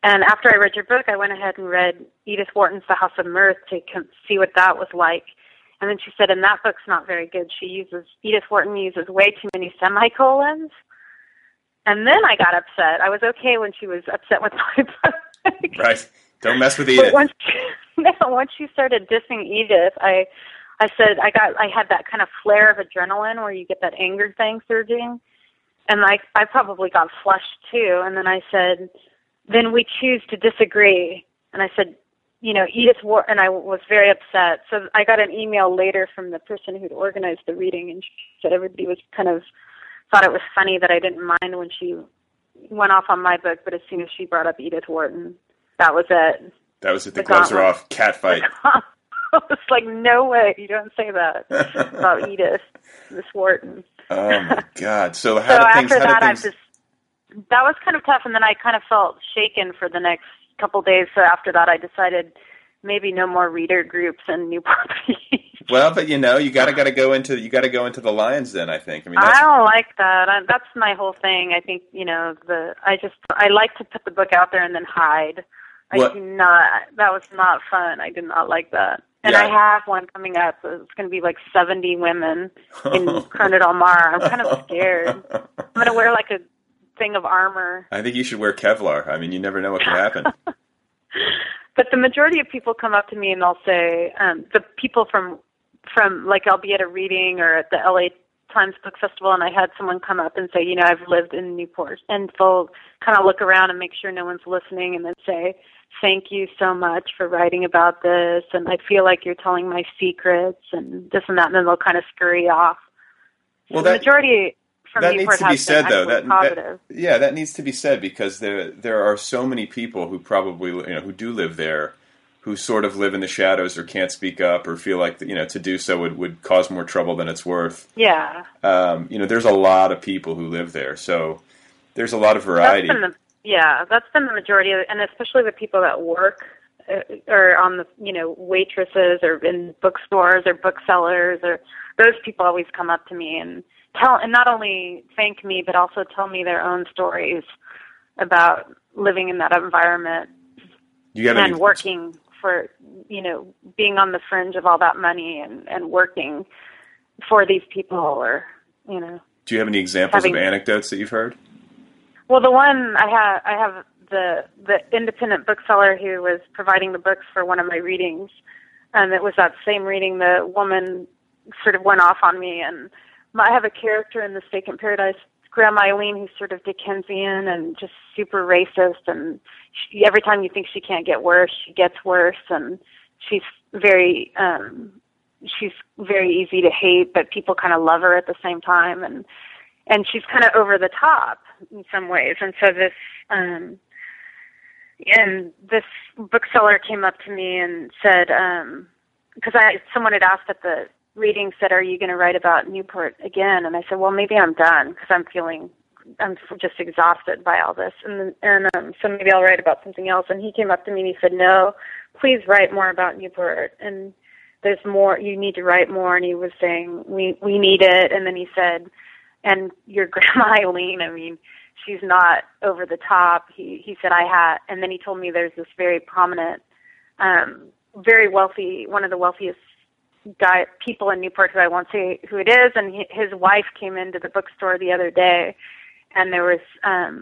and after I read your book, I went ahead and read Edith Wharton's The House of Mirth to see what that was like. And then she said, and that book's not very good. Edith Wharton uses way too many semicolons. And then I got upset. I was okay when she was upset with my book. Right. Don't mess with Edith. But once she started dissing Edith, I said, I had that kind of flare of adrenaline where you get that anger thing surging. And I probably got flushed too. And then I said, then we choose to disagree. And I said, you know, Edith Wharton, and I was very upset. So I got an email later from the person who'd organized the reading, and she said everybody was kind of thought it was funny that I didn't mind when she went off on my book, but as soon as she brought up Edith Wharton, that was it. That was it. The gloves are off. Cat fight. It's like, no way. You don't say that about Edith, Miss Wharton. Oh, my God. So that was kind of tough, and then I kind of felt shaken for the next couple days. So after that, I decided maybe no more reader groups and Newport Beach. Well, but you know, you gotta go into the lines. Then I think. I mean, I don't like that. That's my whole thing. I think, you know, I like to put the book out there and then hide. I do not. That was not fun. I did not like that. And yeah. I have one coming up. It's going to be like 70 women in Corona Del Mar. I'm kind of scared. I'm going to wear like a thing of armor. I think you should wear Kevlar. I mean, you never know what could happen. But the majority of people come up to me and they'll say, the people from like, I'll be at a reading or at the LA Times Book Festival, and I had someone come up and say, you know, I've lived in Newport. And they'll kind of look around and make sure no one's listening and then say, thank you so much for writing about this, and I feel like you're telling my secrets and this and that, and then they'll kind of scurry off. Well, so that, the majority from that Newport needs to be said, though. That needs to be said, because there are so many people who probably, you know, who do live there, who sort of live in the shadows or can't speak up or feel like, you know, to do so would cause more trouble than it's worth. Yeah. You know, there's a lot of people who live there, so there's a lot of variety. That's been the majority of it, and especially the people that work or on the, you know, waitresses or in bookstores or booksellers, or those people always come up to me and not only thank me, but also tell me their own stories about living in that environment and working for, you know, being on the fringe of all that money and working for these people, or, you know. Do you have any examples of anecdotes that you've heard? Well, the one I have the independent bookseller who was providing the books for one of my readings, and it was that same reading. The woman sort of went off on me, and I have a character in This Vacant Paradise, Grandma Eileen, who's sort of Dickensian and just super racist, and she, every time you think she can't get worse, she gets worse, and she's very easy to hate, but people kind of love her at the same time, and she's kind of over the top in some ways. And so this bookseller came up to me and said, because someone had asked at the reading, said, are you going to write about Newport again? And I said, well, maybe I'm done, because I'm just exhausted by all this. And so maybe I'll write about something else. And he came up to me and he said, no, please write more about Newport. And there's more, you need to write more. And he was saying, we need it. And then he said, and your Grandma Eileen, I mean, she's not over the top. He said, and then he told me there's this very prominent, very wealthy, one of the wealthiest people in Newport, who I won't say who it is, and his wife came into the bookstore the other day, and there was a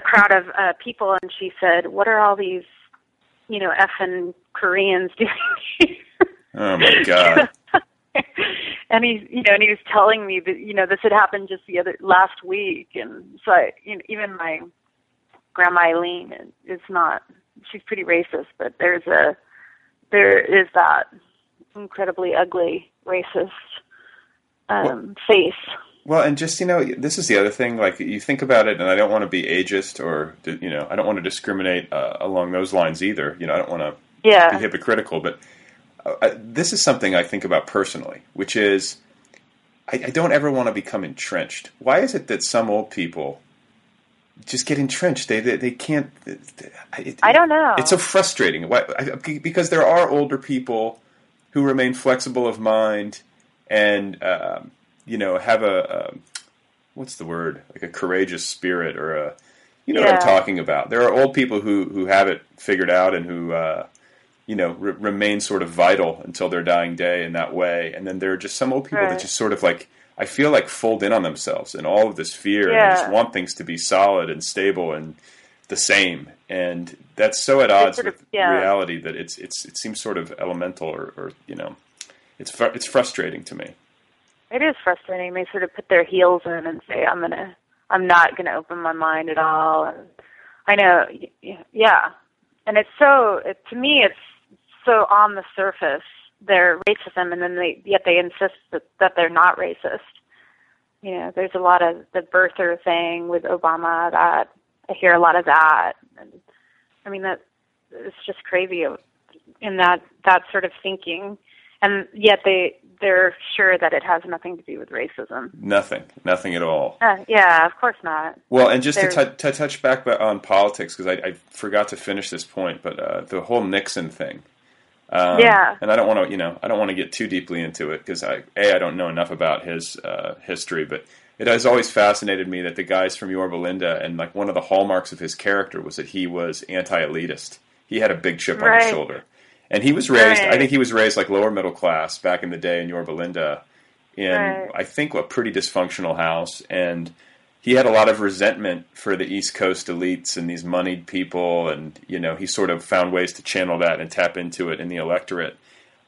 crowd of people, and she said, what are all these, you know, effing Koreans doing here? Oh, my God. And he, you know, and he was telling me that, you know, this had happened just last week, and so I, you know, even my Grandma Eileen is not. She's pretty racist, but there is that incredibly ugly racist face. Well, and just, you know, this is the other thing. Like, you think about it, and I don't want to be ageist, or, you know, I don't want to discriminate along those lines either. You know, I don't want to be hypocritical, but. This is something I think about personally, which is I don't ever want to become entrenched. Why is it that some old people just get entrenched? They can't. I don't know. It's so frustrating. Why? Because there are older people who remain flexible of mind and you know, have a what's the word, like a courageous spirit, or a, you know, what I'm talking about. There are old people who have it figured out and who. You know, remain sort of vital until their dying day in that way. And then there are just some old people that just sort of, like, I feel like fold in on themselves and all of this fear and just want things to be solid and stable and the same. And that's so at odds with reality that it seems sort of elemental or you know, it's frustrating to me. It is frustrating. They sort of put their heels in and say, I'm not going to open my mind at all. And I know. Yeah. And it's so, to me, it's, so on the surface, they're racism, and then yet they insist that they're not racist. You know, there's a lot of the birther thing with Obama that I hear a lot of that. And, I mean, that it's just crazy in that sort of thinking, and yet they're sure that it has nothing to do with racism. Nothing at all. Yeah, of course not. Well, and just to touch back on politics, because I forgot to finish this point, but the whole Nixon thing. And I don't want to, you know, get too deeply into it, because I don't know enough about his history, but it has always fascinated me that the guys from Yorba Linda, and like one of the hallmarks of his character was that he was anti-elitist. He had a big chip on his shoulder, and he was raised. I think he was raised like lower middle class back in the day in Yorba Linda, in I think a pretty dysfunctional house, and he had a lot of resentment for the East Coast elites and these moneyed people, and, you know, he sort of found ways to channel that and tap into it in the electorate.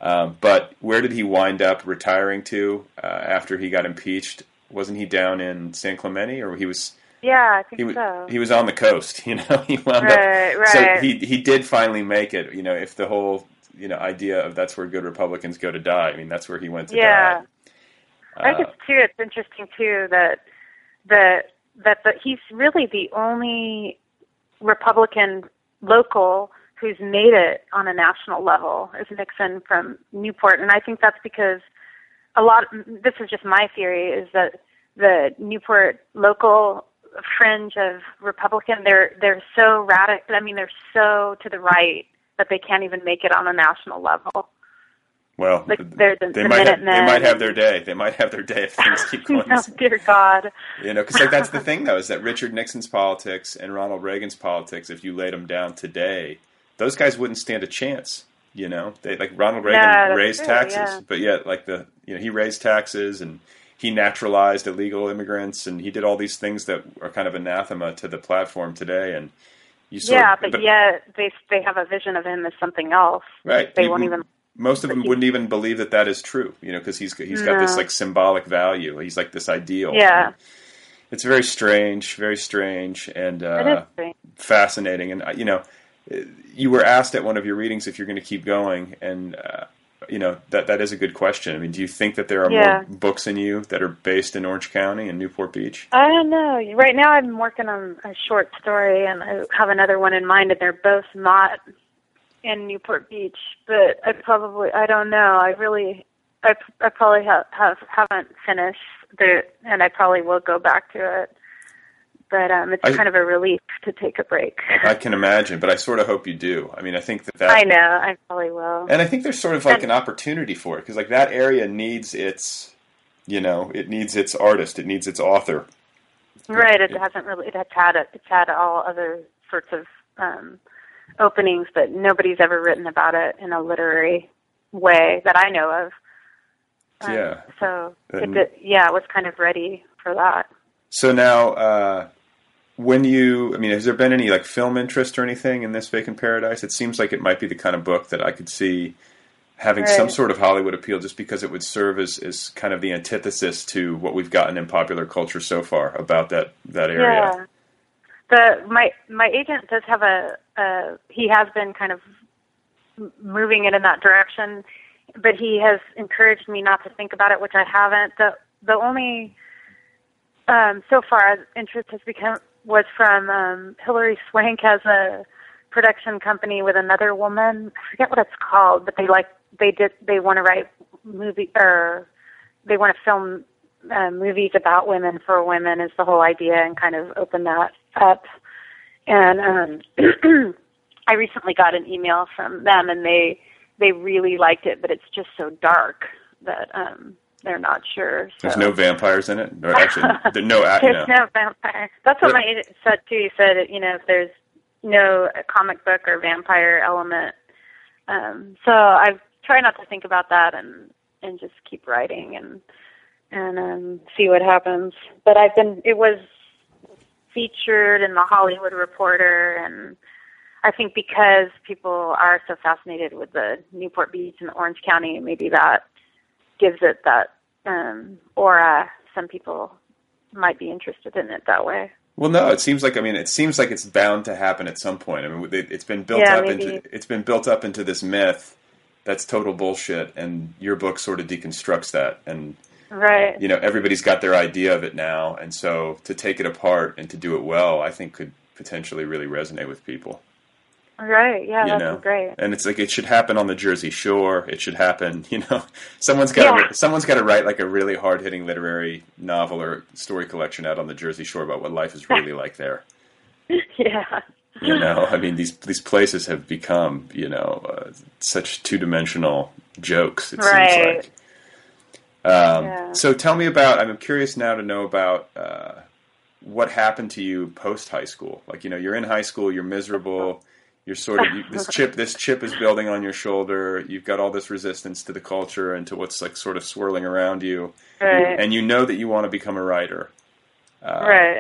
But where did he wind up retiring to after he got impeached? Wasn't he down in San Clemente, or he was? Yeah, I think so. He was on the coast, you know. He wound up, right. So he did finally make it. You know, if the whole idea of that's where good Republicans go to die. I mean, that's where he went to die. I think it's too. It's interesting too that he's really the only Republican local who's made it on a national level is Nixon from Newport, and I think that's because this is just my theory, is that the Newport local fringe of Republican, they're so radical. I mean, they're so to the right that they can't even make it on a national level. Well, like they might have their day. They might have their day if things keep going. Oh, dear God. You know, because that's the thing, though, is that Richard Nixon's politics and Ronald Reagan's politics, if you laid them down today, those guys wouldn't stand a chance. You know, they like Ronald Reagan raised taxes, but yet like he raised taxes and he naturalized illegal immigrants and he did all these things that are kind of anathema to the platform today. And you but yet they have a vision of him as something else. Right. They won't even. Most of them wouldn't even believe that is true, you know, because he's got this like symbolic value. He's like this ideal. Yeah, and it's very strange, and fascinating. And you were asked at one of your readings if you're going to keep going, and that is a good question. I mean, do you think that there are more books in you that are based in Orange County and Newport Beach? I don't know. Right now, I'm working on a short story, and I have another one in mind, and they're both not in Newport Beach, but I don't know. I probably haven't finished it, and I probably will go back to it. But it's kind of a relief to take a break. I can imagine, but I sort of hope you do. I mean, I think that I know, I probably will. And I think there's sort of like an opportunity for it, because like that area needs its, it needs its artist, it needs its author. Right. It hasn't really. It's had all other sorts of openings, but nobody's ever written about it in a literary way that I know of. So it was kind of ready for that. So now, has there been any like film interest or anything in This Vacant Paradise? It seems like it might be the kind of book that I could see having some sort of Hollywood appeal, just because it would serve as kind of the antithesis to what we've gotten in popular culture so far about that area. Yeah. My agent does have he has been kind of moving it in that direction, but he has encouraged me not to think about it, which I haven't. The only so far interest was from Hillary Swank has a production company with another woman. I forget what it's called, but they want to write movie, or they want to film movies about women for women is the whole idea, and kind of open that up. And I recently got an email from them, and they really liked it, but it's just so dark that they're not sure. So. There's no vampires in it? No, actually, there's no vampires. That's what my agent said, too. He said, if there's no comic book or vampire element. So I try not to think about that and just keep writing and see what happens. But it was featured in the Hollywood Reporter, and I think because people are so fascinated with the Newport Beach and the Orange County, maybe that gives it that aura. Some people might be interested in it that way. Well, no, it seems like it's bound to happen at some point. I mean, it's been built up into this myth that's total bullshit, and your book sort of deconstructs that. And right. Everybody's got their idea of it now, and so to take it apart and to do it well, I think could potentially really resonate with people. Right, yeah, that's great. And it's like it should happen on the Jersey Shore. It should happen, someone's got to write like a really hard-hitting literary novel or story collection out on the Jersey Shore about what life is really like there. Yeah. I mean, these places have become, such two-dimensional jokes, it seems like. So tell me about, I'm curious now to know about what happened to you post high school. Like, you're in high school, you're miserable, you're sort of, this chip is building on your shoulder. You've got all this resistance to the culture and to what's like sort of swirling around you. Right. And you know that you want to become a writer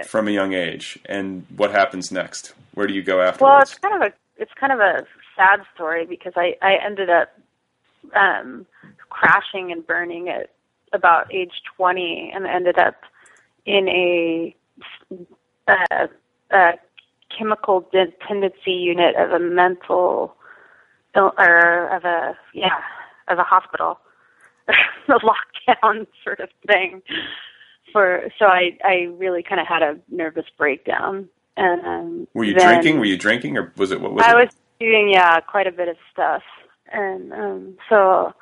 from a young age. And what happens next? Where do you go afterwards? Well, it's kind of a sad story because I ended up crashing and burning at about age 20 and ended up in a chemical dependency unit of a mental or of a hospital, a lockdown sort of thing. So I really kind of had a nervous breakdown. And were you drinking? Were you drinking, or was it what was? I was doing quite a bit of stuff, and so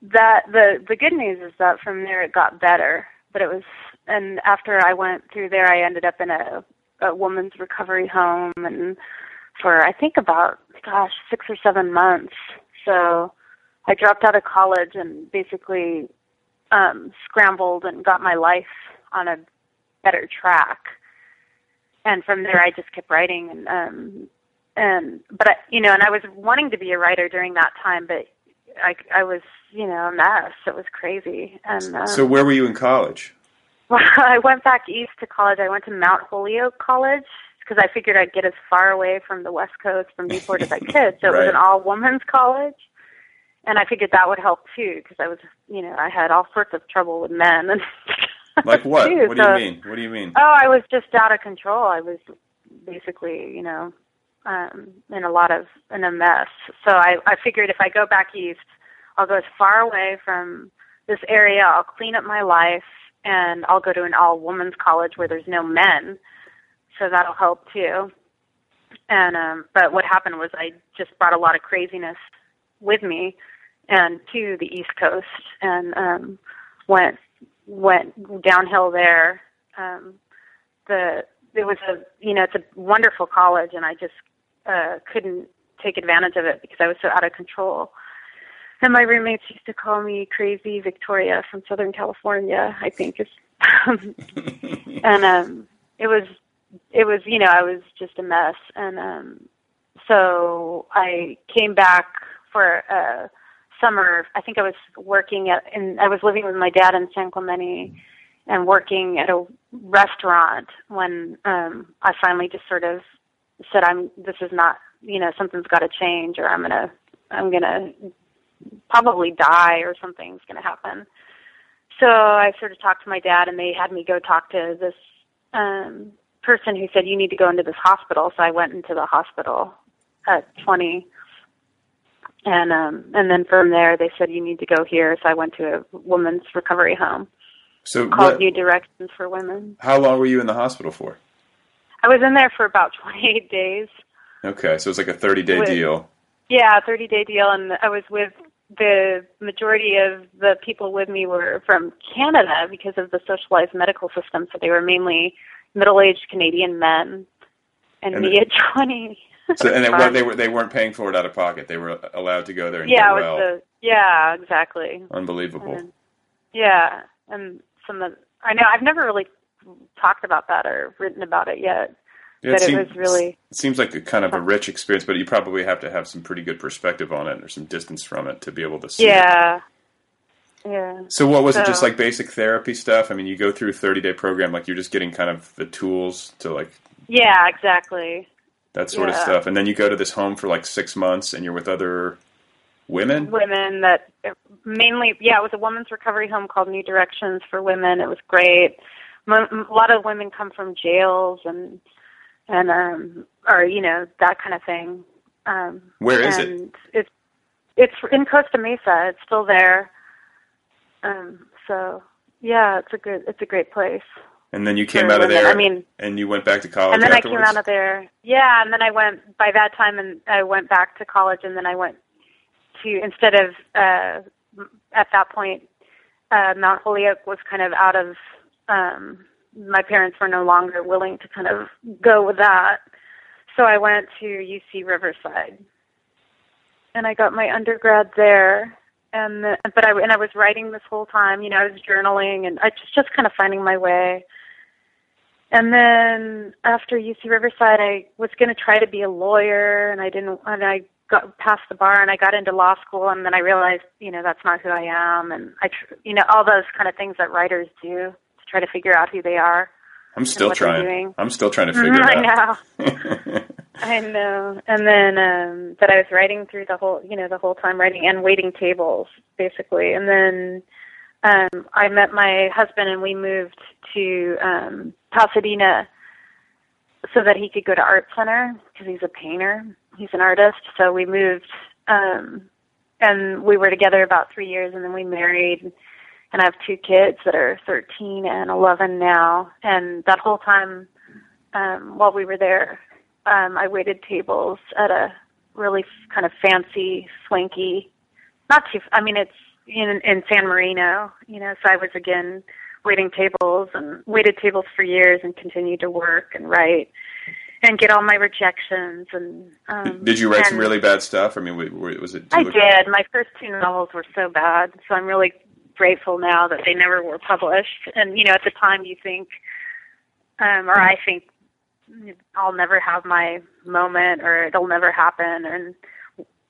that the good news is that from there it got better. But it was, and after I went through there, I ended up in a woman's recovery home, and for I think about 6 or 7 months. So I dropped out of college and basically scrambled and got my life on a better track. And from there, I just kept writing, and I was wanting to be a writer during that time, but I was, a mess. It was crazy. And so, where were you in college? Well, I went back east to college. I went to Mount Holyoke College because I figured I'd get as far away from the West Coast, from Newport, as I could. So it was an all-women's college, and I figured that would help too because I was, I had all sorts of trouble with men. And like what? Too, what do you mean? What do you mean? Oh, I was just out of control. I was basically, in a mess. So I figured if I go back east, I'll go as far away from this area, I'll clean up my life, and I'll go to an all-women's college where there's no men. So that'll help too. And but what happened was I just brought a lot of craziness with me and to the East Coast and went downhill there. It's a wonderful college, and I just couldn't take advantage of it because I was so out of control. And my roommates used to call me Crazy Victoria from Southern California, I think. And it was I was just a mess. And so I came back for a summer. I think I was I was living with my dad in San Clemente and working at a restaurant when I finally just sort of said, this is not, something's got to change, or I'm going to probably die, or something's going to happen. So I sort of talked to my dad, and they had me go talk to this person who said, you need to go into this hospital. So I went into the hospital at 20, and then from there they said, you need to go here. So I went to a woman's recovery home. So called New Directions for Women. How long were you in the hospital for? I was in there for about 28 days. Okay, so it's like a 30-day deal. Yeah, 30-day deal, and I was with the majority of the people with me were from Canada because of the socialized medical system, so they were mainly middle-aged Canadian men, and me at 20. So and they weren't paying for it out of pocket; they were allowed to go there and get well. Yeah, exactly. Unbelievable. And I know I've never really talked about that or written about it yet. Yeah, but it was really. It seems like a kind of a rich experience, but you probably have to have some pretty good perspective on it or some distance from it to be able to see it. Yeah. So what was it, just like basic therapy stuff? I mean, you go through a 30-day program, like you're just getting kind of the tools to like. Yeah, exactly. That sort of stuff. And then you go to this home for like 6 months and you're with other women? Women that mainly, it was a women's recovery home called New Directions for Women. It was great. A lot of women come from jails and that kind of thing. Where is it? It's in Costa Mesa. It's still there. It's a great place. And then you came out of there. And you went back to college. And then afterwards? I came out of there. Yeah, and then I went back to college, and then I went to instead of at that point, Mount Holyoke was kind of out of. My parents were no longer willing to kind of go with that. So I went to UC Riverside and I got my undergrad there. But I was writing this whole time, I was journaling and I just kind of finding my way. And then after UC Riverside, I was going to try to be a lawyer and I got past the bar and I got into law school. And then I realized, that's not who I am. And all those kind of things that writers do. Try to figure out who they are. I'm still trying to figure it out. I know. I know. And then, but I was writing through the whole, you know, the whole time writing and waiting tables, basically. And then I met my husband and we moved to Pasadena so that he could go to Art Center because he's a painter. He's an artist. So we moved and we were together about 3 years and then we married. And I have two kids that are 13 and 11 now. And that whole time while we were there, I waited tables at a really kind of fancy, swanky, not too, I mean, it's in San Marino, you know, so I was again waiting tables and waited tables for years and continued to work and write and get all my rejections. And did you write some really bad stuff? I mean, was it? I did. My first two novels were so bad. So I'm really grateful now that they never were published. And, you know, at the time you think, or I think, I'll never have my moment or it'll never happen.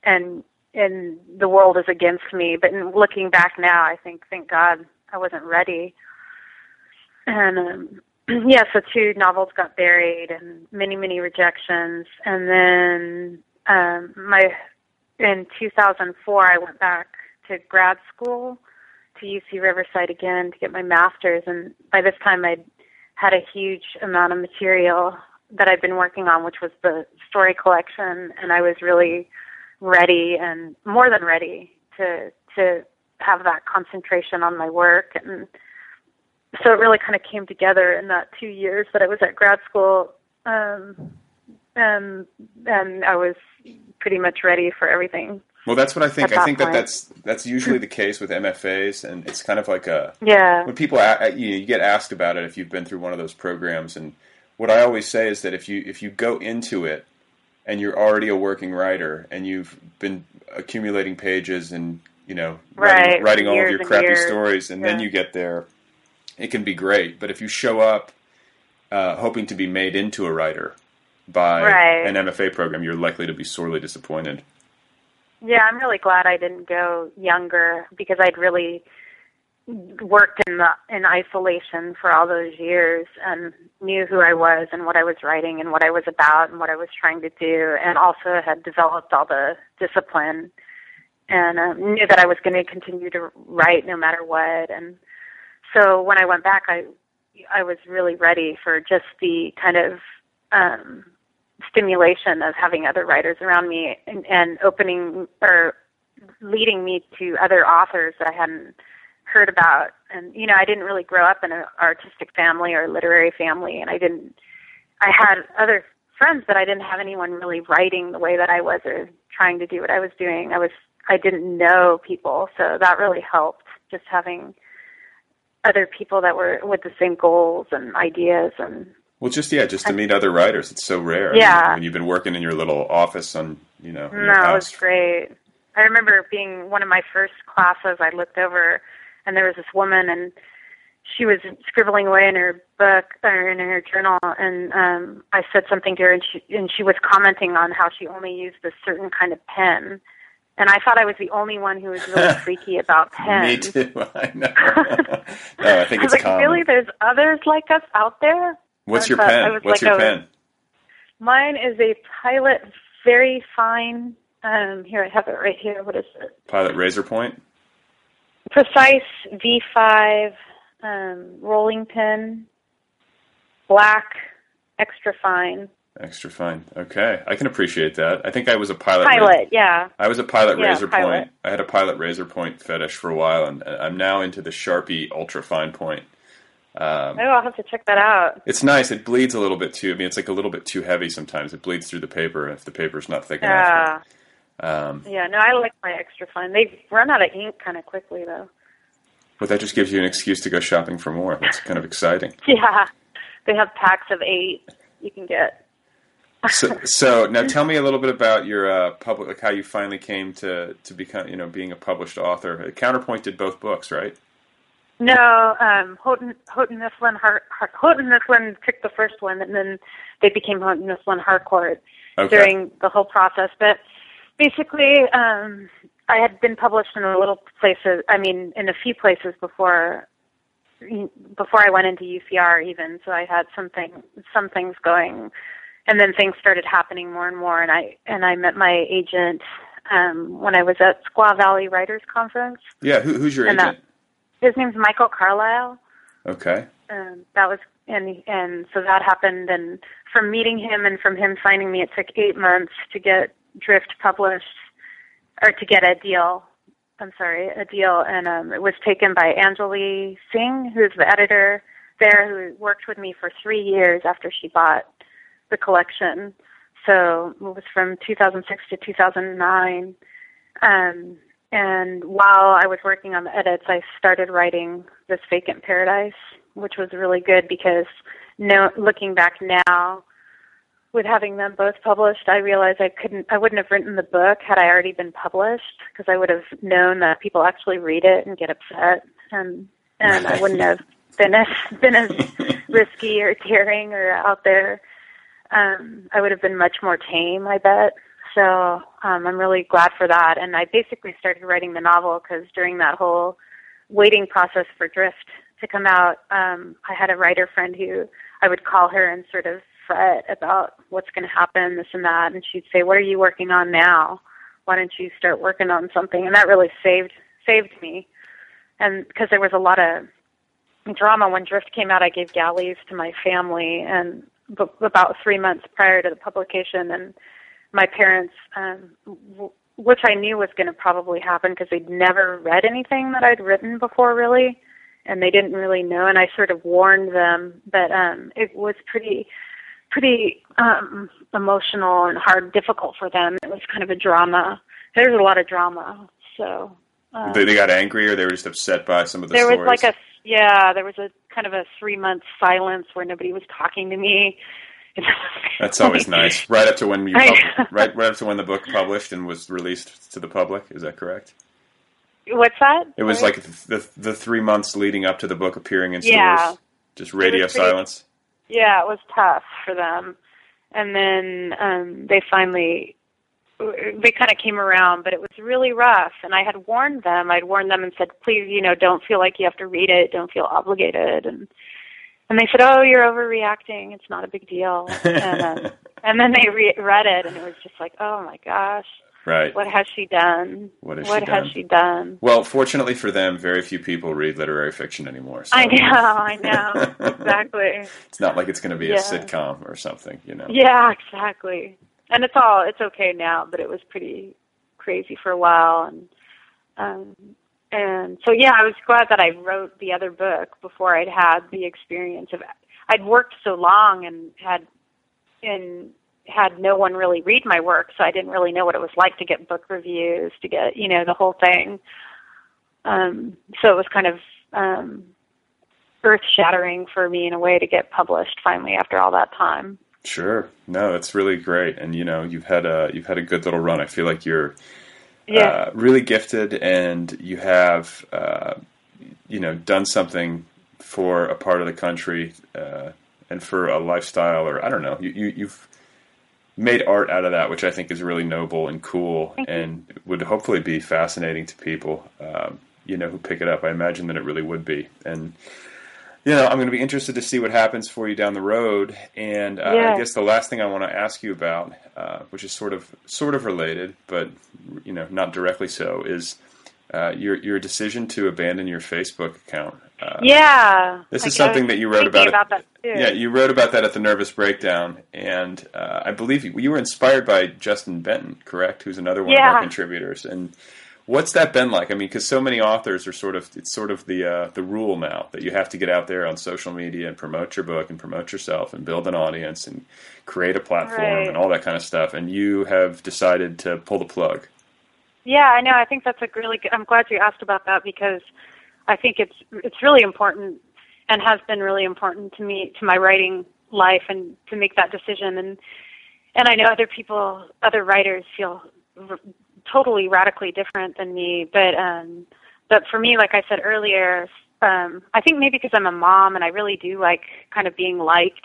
And the world is against me. But in looking back now, I think, thank God I wasn't ready. And yeah, so two novels got buried and many, many rejections. And then in 2004, I went back to grad school to UC Riverside again to get my master's. And by this time I'd had a huge amount of material that I'd been working on, which was the story collection, and I was really ready and more than ready to have that concentration on my work. And so it really kind of came together in that 2 years that I was at grad school, and I was pretty much ready for everything. Well, that's what I think. I think that's usually the case with MFAs, and it's kind of like a when people you get asked about it if you've been through one of those programs, and what I always say is that if you go into it and you're already a working writer and you've been accumulating pages and you know writing all of your crappy stories, and then you get there, it can be great. But if you show up hoping to be made into a writer by an MFA program, you're likely to be sorely disappointed. Yeah, I'm really glad I didn't go younger because I'd really worked in isolation for all those years and knew who I was and what I was writing and what I was about and what I was trying to do, and also had developed all the discipline and knew that I was going to continue to write no matter what. And so when I went back, I was really ready for just the kind of stimulation of having other writers around me and opening or leading me to other authors that I hadn't heard about. And, you know, I didn't really grow up in an artistic family or a literary family, and I had other friends, but I didn't have anyone really writing the way that I was or trying to do what I was doing. I didn't know people, so that really helped, just having other people that were with the same goals and ideas. And well, just to meet other writers. It's so rare. Yeah. When you've been working in your little office on, you know, your house. It was great. I remember being one of my first classes, I looked over and there was this woman and she was scribbling away in her book or in her journal. And I said something to her and she was commenting on how she only used a certain kind of pen. And I thought I was the only one who was really freaky about pens. Me too. I know. No, I think it's common. Really, there's others like us out there? What's your pen? What's your pen? Mine is a Pilot, very fine. Here, I have it right here. What is it? Pilot Razor Point? Precise V5 rolling pin. Black, extra fine. Extra fine. Okay. I can appreciate that. I think I was a Pilot. I was a Pilot Razor Point. I had a Pilot Razor Point fetish for a while, and I'm now into the Sharpie Ultra Fine Point. I'll have to check that out. It's nice. It bleeds a little bit too. I mean, it's like a little bit too heavy sometimes. It bleeds through the paper if the paper's not thick enough. No, I like my extra fine. They run out of ink kind of quickly, though. Well, that just gives you an excuse to go shopping for more. That's kind of exciting. Yeah. They have packs of 8 you can get. So now tell me a little bit about your public, like how you finally came to become, you know, being a published author. Counterpoint did both books, right? No, Houghton Mifflin took the first one, and then they became Houghton Mifflin Harcourt during the whole process. But basically, I had been published in in a few places before I went into UCR even. So I had some things going And then things started happening more and more. And I met my agent when I was at Squaw Valley Writers Conference. Yeah, who's your agent? His name's Michael Carlisle. Okay. So that happened. And from meeting him and from him signing me, it took 8 months to get Drift published, or to get a deal. And it was taken by Anjali Singh, who's the editor there, who worked with me for 3 years after she bought the collection. So it was from 2006 to 2009. And while I was working on the edits, I started writing This Vacant Paradise, which was really good because looking back now, with having them both published, I realized I wouldn't have written the book had I already been published, because I would have known that people actually read it and get upset, and I wouldn't have been as risky or daring or out there. I would have been much more tame, I bet. So I'm really glad for that. And I basically started writing the novel because during that whole waiting process for Drift to come out, I had a writer friend who I would call her and sort of fret about what's going to happen, this and that, and she'd say, "What are you working on now? Why don't you start working on something?" And that really saved me, and because there was a lot of drama when Drift came out. I gave galleys to my family, and about 3 months prior to the publication, and my parents, which I knew was going to probably happen because they'd never read anything that I'd written before, really, and they didn't really know. And I sort of warned them, but it was pretty emotional and hard, difficult for them. It was kind of a drama. There's a lot of drama. So they got angry, or they were just upset by some of the stories? There was a kind of a 3-month silence where nobody was talking to me. That's always nice. Right up to when you right up to when the book published and was released to the public. Is that correct? What's that? It was like the 3 months leading up to the book appearing in stores. Yeah. Just radio silence. Yeah, it was tough for them. And then they kind of came around, but it was really rough. And I had warned them. I'd warned them and said, please, don't feel like you have to read it. Don't feel obligated. And they said, oh, you're overreacting. It's not a big deal. And then they read it, and it was just like, oh, my gosh. Right. What has she done? What has she done? Well, fortunately for them, very few people read literary fiction anymore. So. I know. Exactly. It's not like it's going to be a sitcom or something, Yeah, exactly. And it's okay now, but it was pretty crazy for a while. And so, I was glad that I wrote the other book before I'd had the experience of, I'd worked so long and had no one really read my work, so I didn't really know what it was like to get book reviews, to get, the whole thing. So it was kind of earth-shattering for me in a way to get published finally after all that time. Sure. No, it's really great. And, you've had a good little run. I feel like you're really gifted, and you have, done something for a part of the country and for a lifestyle, or I don't know, you've made art out of that, which I think is really noble and cool and would hopefully be fascinating to people, who pick it up. I imagine that it really would be. And, I'm going to be interested to see what happens for you down the road. And I guess the last thing I want to ask you about, which is sort of related, but, not directly so, is your decision to abandon your Facebook account. This is something that you wrote about that too. Yeah, you wrote about that at The Nervous Breakdown, and I believe you were inspired by Justin Benton, correct? Who's another one of our contributors. And what's that been like? I mean, because so many authors are it's the rule now that you have to get out there on social media and promote your book and promote yourself and build an audience and create a platform and all that kind of stuff. And you have decided to pull the plug. Yeah, I know. I think that's I'm glad you asked about that, because I think it's really important and has been really important to me, to my writing life, and to make that decision. And I know other writers feel totally radically different than me. But for me, like I said earlier, I think maybe because I'm a mom and I really do like kind of being liked,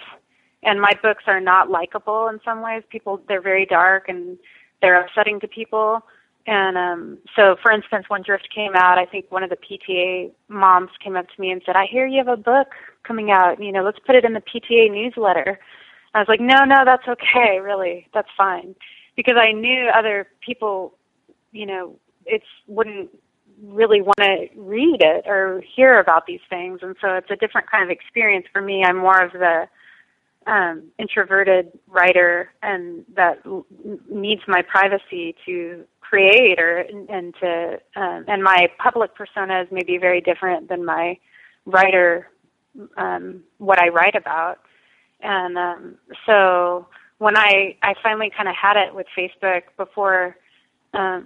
and my books are not likable in some ways. They're very dark and they're upsetting to people. And so, for instance, when Drift came out, I think one of the PTA moms came up to me and said, I hear you have a book coming out. Let's put it in the PTA newsletter. I was like, no, that's okay, really, that's fine. Because I knew other people, wouldn't really want to read it or hear about these things. And so it's a different kind of experience for me. I'm more of the introverted writer, and that needs my privacy to create, and my public persona is maybe very different than my writer, what I write about. And so when I finally kind of had it with Facebook before or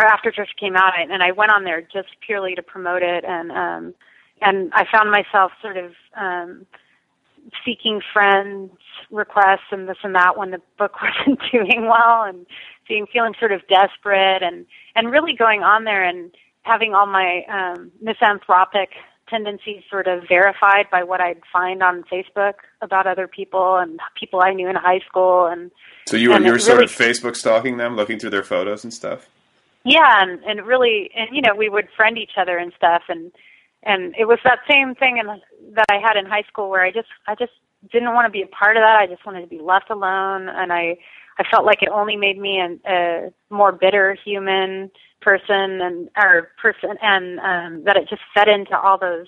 after Drift came out, and I went on there just purely to promote it, and I found myself sort of seeking friends' requests and this and that when the book wasn't doing well, and feeling sort of desperate, and really going on there and having all my misanthropic tendencies sort of verified by what I'd find on Facebook about other people and people I knew in high school. And so you were sort of Facebook stalking them, looking through their photos and stuff? Yeah, and really, we would friend each other and stuff, and it was that same thing that I had in high school where I just didn't want to be a part of that. I just wanted to be left alone, and I felt like it only made me a more bitter human person, that it just fed into all those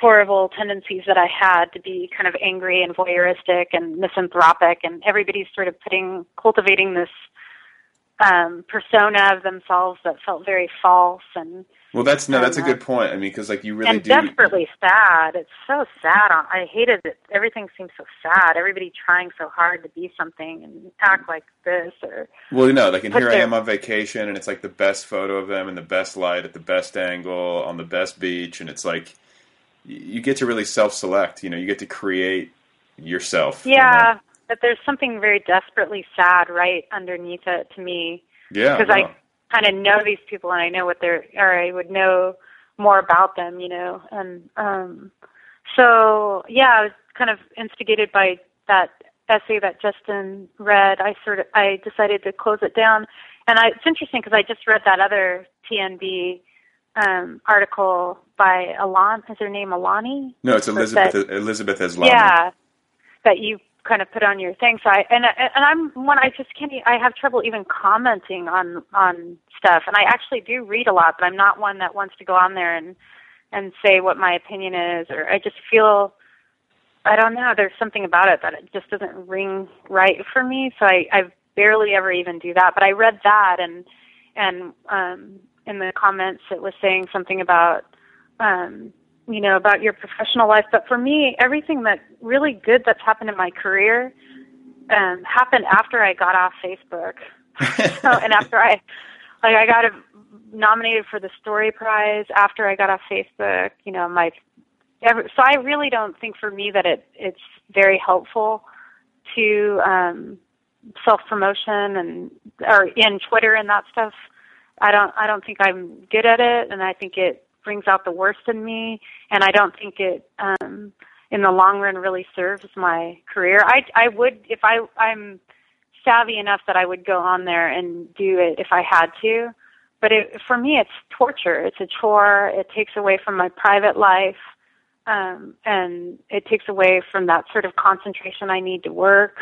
horrible tendencies that I had to be kind of angry and voyeuristic and misanthropic, and everybody's sort of cultivating this persona of themselves that felt very false. And well, that's a good point. I mean, because like you really and do desperately sad. It's so sad. I hated it. Everything seems so sad. Everybody trying so hard to be something and act like this or. Well, and here I am on vacation, and it's like the best photo of them in the best light at the best angle on the best beach, and it's like you get to really self-select. You get to create yourself. Yeah, but there's something very desperately sad right underneath it to me. Yeah, because I kind of know these people, and I know I would know more about them, and so yeah, I was kind of instigated by that essay that Justin read. I decided to close it down, and it's interesting because I just read that other TNB article by Alani. Is her name Alani? No, it's Elizabeth. Elizabeth Eslami. Yeah, that you kind of put on your thing. So I have trouble even commenting on stuff, and I actually do read a lot, but I'm not one that wants to go on there and say what my opinion is, or I just feel, I don't know, there's something about it that it just doesn't ring right for me. So I barely ever even do that, but I read that, and in the comments it was saying something about about your professional life. But for me, everything that really good that's happened in my career happened after I got off Facebook. And after I got nominated for the Story Prize after I got off Facebook, so I really don't think for me that it's very helpful to self-promotion or in Twitter and that stuff. I don't think I'm good at it, and I think it brings out the worst in me, and I don't think it in the long run really serves my career. I would, if I'm savvy enough that I would go on there and do it if I had to, but for me it's torture. It's a chore. It takes away from my private life, and it takes away from that sort of concentration I need to work,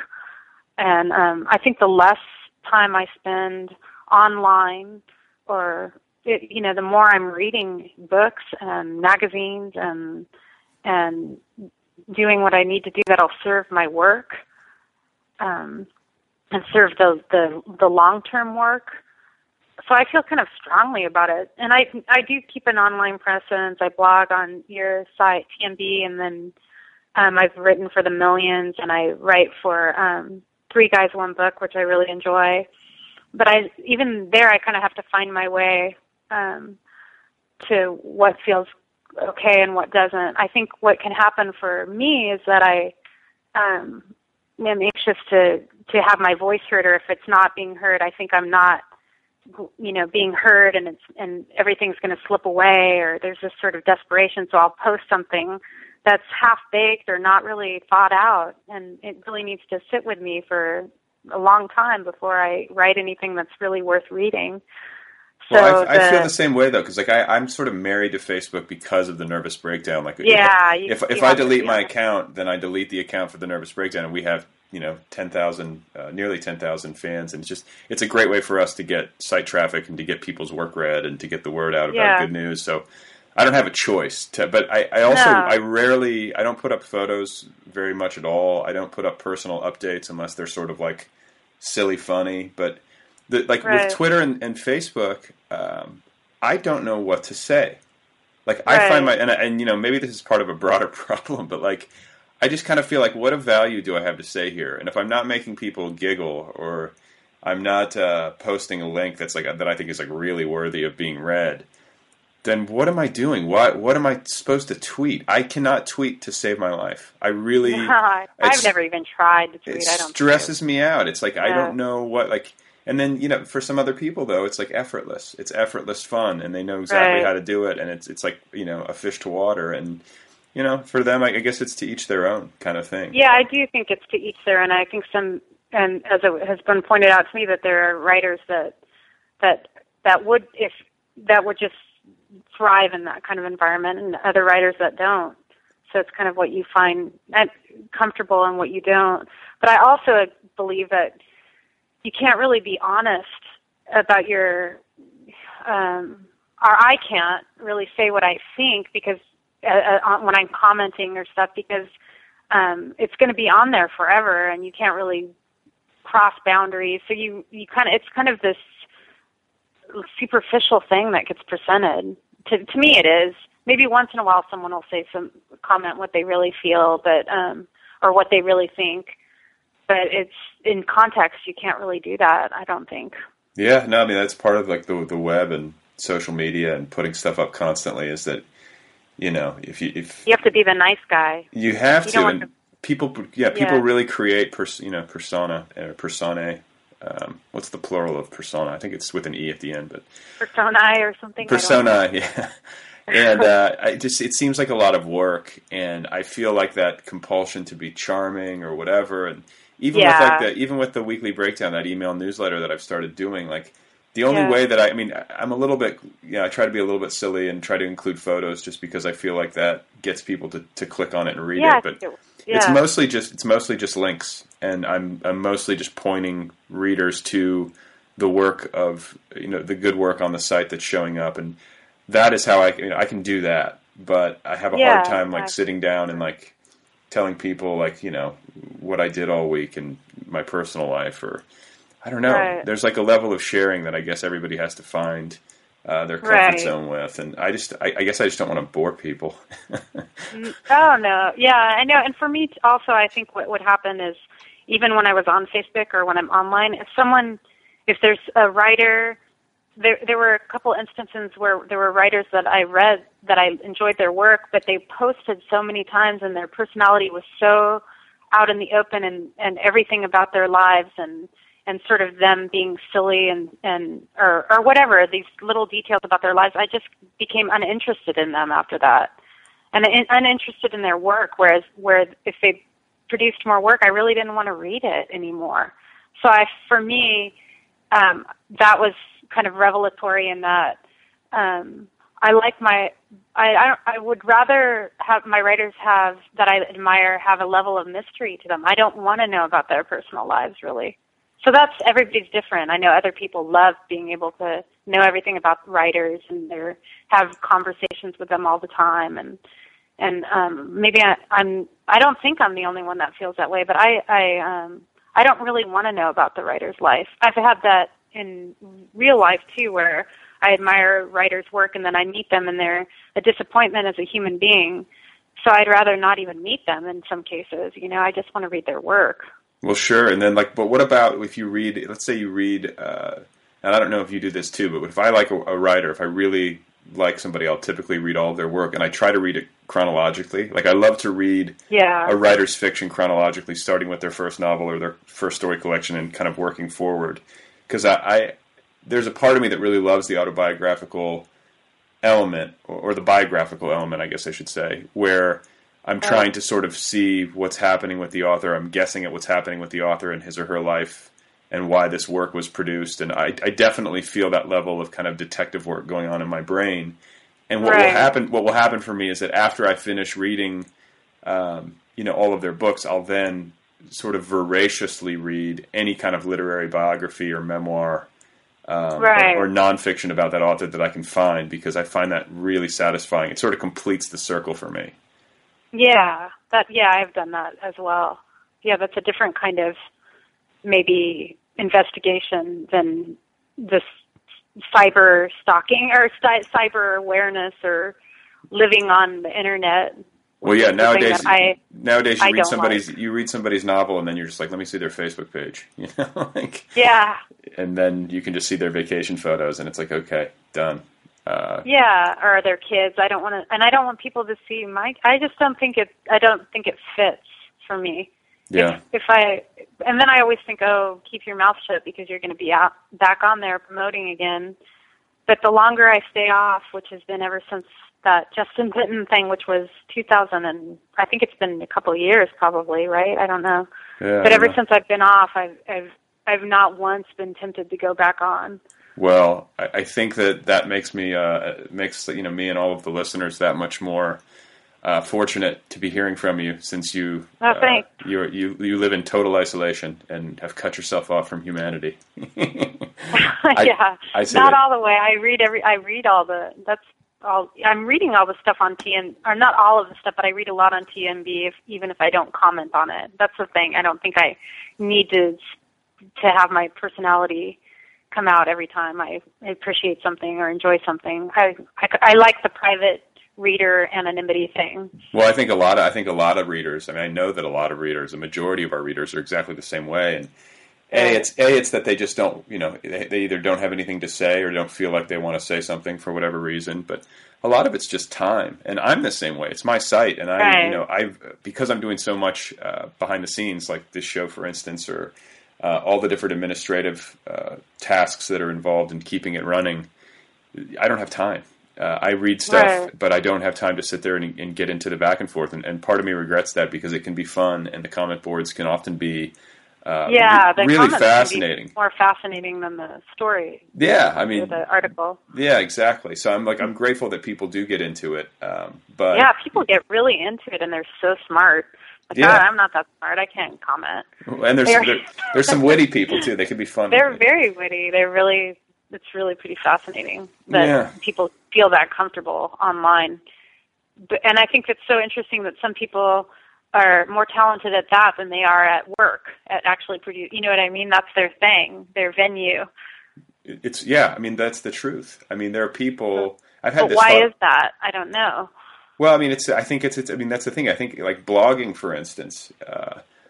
and I think the less time I spend online or the more I'm reading books and magazines and doing what I need to do, that'll serve my work and serve the long-term work. So I feel kind of strongly about it. And I do keep an online presence. I blog on your site, TMB, and then I've written for The Millions, and I write for Three Guys, One Book, which I really enjoy. But even there, I kind of have to find my way to what feels okay and what doesn't. I think what can happen for me is that I am anxious to have my voice heard, or if it's not being heard, I think I'm not, being heard, and everything's going to slip away, or there's this sort of desperation. So I'll post something that's half baked or not really thought out, and it really needs to sit with me for a long time before I write anything that's really worth reading. Well, I feel the same way, though, because like I'm sort of married to Facebook because of The Nervous Breakdown. Like, yeah, if I delete my account, then I delete the account for The Nervous Breakdown, and we have, you know, 10,000, nearly 10,000 fans, and it's a great way for us to get site traffic and to get people's work read and to get the word out about good news. So I don't have a choice, but I don't put up photos very much at all. I don't put up personal updates unless they're sort of like silly funny, but. With Twitter and Facebook, I don't know what to say. Like, I find and you know, maybe this is part of a broader problem, but like, I just kind of feel like, what of value do I have to say here? And if I'm not making people giggle, or I'm not posting a link that's like that I think is like really worthy of being read, then what am I doing? What am I supposed to tweet? I cannot tweet to save my life. I really, I've never even tried to tweet. It stresses me out. It's like I don't know what like. And then, you know, for some other people, though, it's like effortless. It's effortless fun, and they know exactly how to do it, and it's like, you know, a fish to water. And, you know, for them, I guess it's to each their own kind of thing. Yeah, I do think it's to each their own. I think and as it has been pointed out to me, that there are writers that would just thrive in that kind of environment, and other writers that don't. So it's kind of what you find comfortable and what you don't. But I also believe that you can't really be honest about your, or I can't really say what I think because when I'm commenting or stuff, because it's going to be on there forever, and you can't really cross boundaries. So you kind of, it's kind of this superficial thing that gets presented. To me, it is. Maybe once in a while, someone will say comment what they really feel, but or what they really think. But it's in context, you can't really do that, I don't think. Yeah, no, I mean, that's part of like the web and social media and putting stuff up constantly is that, you know, if you have to be the nice guy. You have to. And people really create persona or personae. What's the plural of persona? I think it's with an E at the end, but personae or something. Persona, yeah. And it seems like a lot of work, and I feel like that compulsion to be charming or whatever, and even with the weekly breakdown, that email newsletter that I've started doing, like the only way that I'm a little bit, you know, I try to be a little bit silly and try to include photos just because I feel like that gets people to click on it and read it. But it's mostly just links, and I'm mostly just pointing readers to the work of, you know, the good work on the site that's showing up, and that is how I can do that. But I have a hard time like sitting down and like telling people like, you know, what I did all week in my personal life, or I don't know. Right. There's like a level of sharing that I guess everybody has to find their comfort zone with. And I guess I just don't want to bore people. Oh no. Yeah, I know. And for me also, I think what would happen is even when I was on Facebook or when I'm online, if there's a writer, there were a couple instances where there were writers that I read that I enjoyed their work, but they posted so many times and their personality was so out in the open, and everything about their lives and sort of them being silly and or whatever, these little details about their lives, I just became uninterested in them after that, and uninterested in their work, whereas if they produced more work, I really didn't want to read it anymore. So for me, that was kind of revelatory in that I would rather have my writers that I admire have a level of mystery to them. I don't want to know about their personal lives, really. So that's, everybody's different. I know other people love being able to know everything about writers and have conversations with them all the time, and maybe I don't think I'm the only one that feels that way, but I don't really want to know about the writer's life. I've had that in real life too, where I admire writers' work and then I meet them and they're a disappointment as a human being. So I'd rather not even meet them in some cases. You know, I just want to read their work. Well, sure. And then like, but what about if you read, let's say you read, and I don't know if you do this too, but if I like a writer, if I really like somebody, I'll typically read all of their work, and I try to read it chronologically. Like I love to read a writer's fiction chronologically, starting with their first novel or their first story collection and kind of working forward. Because there's a part of me that really loves the autobiographical element, or the biographical element, I guess I should say, where I'm trying to sort of see what's happening with the author. I'm guessing at what's happening with the author in his or her life and why this work was produced. And I definitely feel that level of kind of detective work going on in my brain. And what will happen? What will happen for me is that after I finish reading, all of their books, I'll then sort of voraciously read any kind of literary biography or memoir or nonfiction about that author that I can find, because I find that really satisfying. It sort of completes the circle for me. Yeah, I've done that as well. Yeah, that's a different kind of maybe investigation than this cyber stalking or cyber awareness or living on the internet. Well, yeah. Nowadays you read somebody's novel, and then you're just like, let me see their Facebook page, you know? And then you can just see their vacation photos, and it's like, okay, done. Or their kids. I don't want people to see my. I don't think it fits for me. Yeah. And then I always think, oh, keep your mouth shut because you're going to be out back on there promoting again. But the longer I stay off, which has been ever since that Justin Clinton thing, which was 2000, and I think it's been a couple of years probably, right? I don't know. Yeah, but since I've been off, I've not once been tempted to go back on. Well, I think that makes me me and all of the listeners that much more fortunate to be hearing from you, since you live in total isolation and have cut yourself off from humanity. All the way. I'm reading all the stuff on TMZ, or not all of the stuff, but I read a lot on TMZ, even if I don't comment on it. That's the thing. I don't think I need to have my personality come out every time I appreciate something or enjoy something. I like the private reader anonymity thing. Well, I think a lot of readers. I mean, I know that a lot of readers, the majority of our readers, are exactly the same way. And it's that they just don't, they either don't have anything to say or don't feel like they want to say something for whatever reason. But a lot of it's just time. And I'm the same way. It's my site, and because I'm doing so much behind the scenes, like this show, for instance, or all the different administrative tasks that are involved in keeping it running. I don't have time. I read stuff, but I don't have time to sit there and get into the back and forth. And part of me regrets that, because it can be fun, and the comment boards can often be really fascinating. Be more fascinating than the story. Yeah, I mean, the article. Yeah, exactly. So I'm grateful that people do get into it. But people get really into it, and they're so smart. God, I'm not that smart. I can't comment. And there's some witty people too. They can be fun. They're very witty. It's really pretty fascinating that people feel that comfortable online. And I think it's so interesting that some people are more talented at that than they are at work, at actually produce. You know what I mean? That's their thing, their venue. That's the truth. I mean, there are people. Why is that? I don't know. Well, I mean, that's the thing. I think, like, blogging, for instance,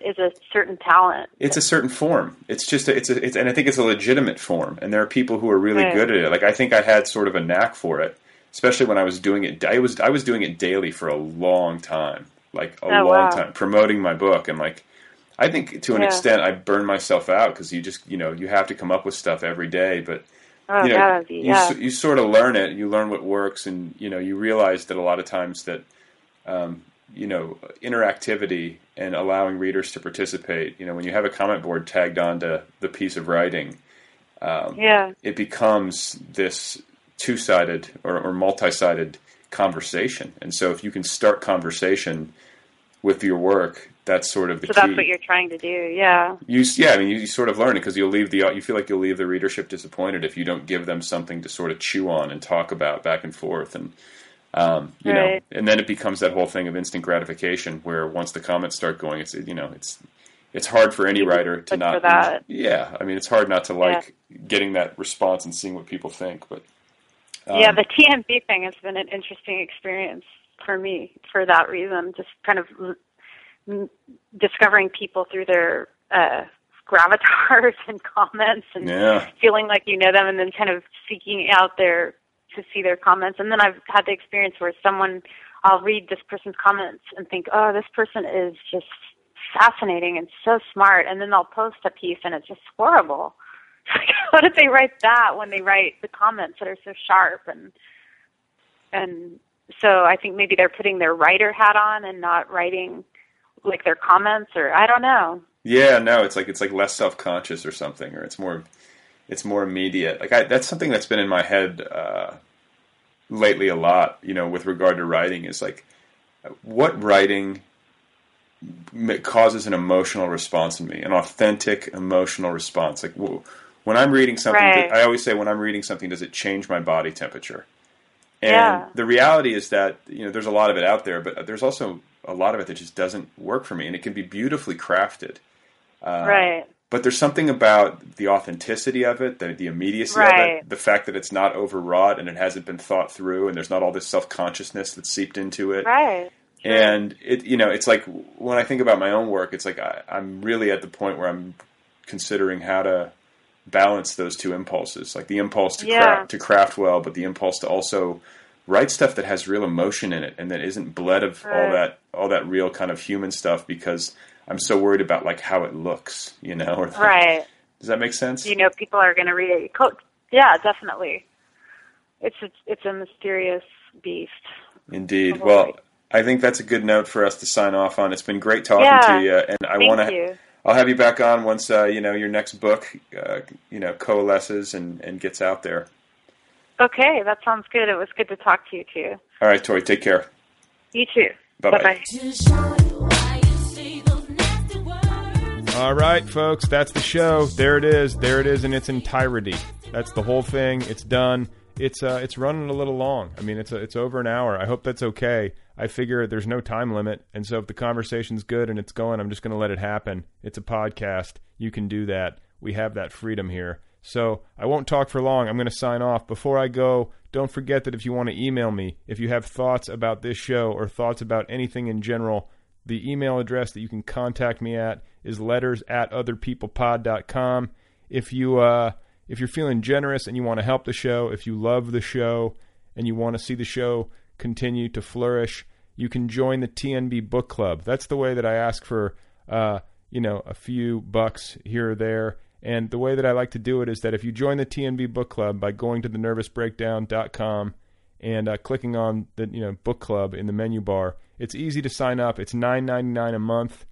is a certain talent. It's a certain form. It's just and I think it's a legitimate form. And there are people who are really good at it. Like, I think I had sort of a knack for it, especially when I was doing it. I was doing it daily for a long time, time, promoting my book. And like, I think to an extent I burned myself out, because you just, you have to come up with stuff every day, but you sort of learn it. You learn what works, and you realize that a lot of times that, interactivity and allowing readers to participate. When you have a comment board tagged onto the piece of writing, it becomes this two-sided or multi-sided conversation. And so, if you can start conversation with your work, that's sort of the key. So that's what you're trying to do. Yeah. You sort of learn it, because you feel like you'll leave the readership disappointed if you don't give them something to sort of chew on and talk about back and forth. And and then it becomes that whole thing of instant gratification, where once the comments start going, it's hard for any writer to not. I mean, it's hard not to like getting that response and seeing what people think. But the TMZ thing has been an interesting experience for me for that reason. Just kind of discovering people through their gravatars and comments, and feeling like you know them, and then kind of seeking out to see their comments. And then I've had the experience where I'll read this person's comments and think, oh, this person is just fascinating and so smart. And then they'll post a piece and it's just horrible. How did they write that when they write the comments that are so sharp? And so I think maybe they're putting their writer hat on and not writing like their comments, or I don't know. Yeah, no, it's like less self-conscious or something, or it's more immediate. Like that's something that's been in my head lately a lot, you know, with regard to writing, is like what writing causes an emotional response in me, an authentic emotional response. Like when I'm reading something, right. I always say, when I'm reading something, does it change my body temperature? And the reality is that, you know, there's a lot of it out there, but there's also a lot of it that just doesn't work for me, and it can be beautifully crafted. Right. But there's something about the authenticity of it, the immediacy right. of it, the fact that it's not overwrought and it hasn't been thought through, and there's not all this self-consciousness that's seeped into it. Right. And it, you know, it's like when I think about my own work, it's like I'm really at the point where I'm considering how to balance those two impulses, like the impulse to craft well, but the impulse to also write stuff that has real emotion in it and that isn't bled of right. all that real kind of human stuff, because I'm so worried about like how it looks, you know. Or like, right. Does that make sense? You know, people are going to read it. Yeah, definitely. It's a mysterious beast. Indeed. Well, I think that's a good note for us to sign off on. It's been great talking to you, and I'll have you back on once you know, your next book you know, coalesces and gets out there. Okay, that sounds good. It was good to talk to you too. All right, Tori, take care. You too. Bye-bye. All right, folks, that's the show. There it is. There it is in its entirety. That's the whole thing. It's done. It's running a little long. I mean, it's over an hour. I hope that's okay. I figure there's no time limit, and so if the conversation's good and it's going, I'm just going to let it happen. It's a podcast. You can do that. We have that freedom here. So I won't talk for long. I'm going to sign off. Before I go, don't forget that if you want to email me, if you have thoughts about this show or thoughts about anything in general, the email address that you can contact me at is letters@otherpeoplepod.com. If you're feeling generous and you want to help the show, if you love the show and you want to see the show continue to flourish, you can join the TNB Book Club. That's the way that I ask for, you know, a few bucks here or there. And the way that I like to do it is that if you join the TNB Book Club by going to thenervousbreakdown.com and clicking on the, you know, book club in the menu bar, it's easy to sign up. It's $9.99 a month,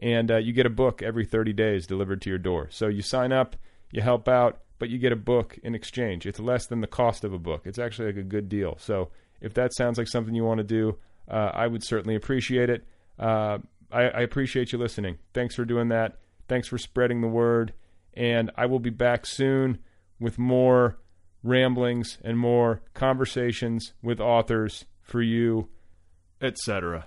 and you get a book every 30 days delivered to your door. So you sign up, you help out, but you get a book in exchange. It's less than the cost of a book. It's actually like a good deal. So if that sounds like something you want to do, I would certainly appreciate it. I appreciate you listening. Thanks for doing that. Thanks for spreading the word. And I will be back soon with more ramblings and more conversations with authors for you, etc.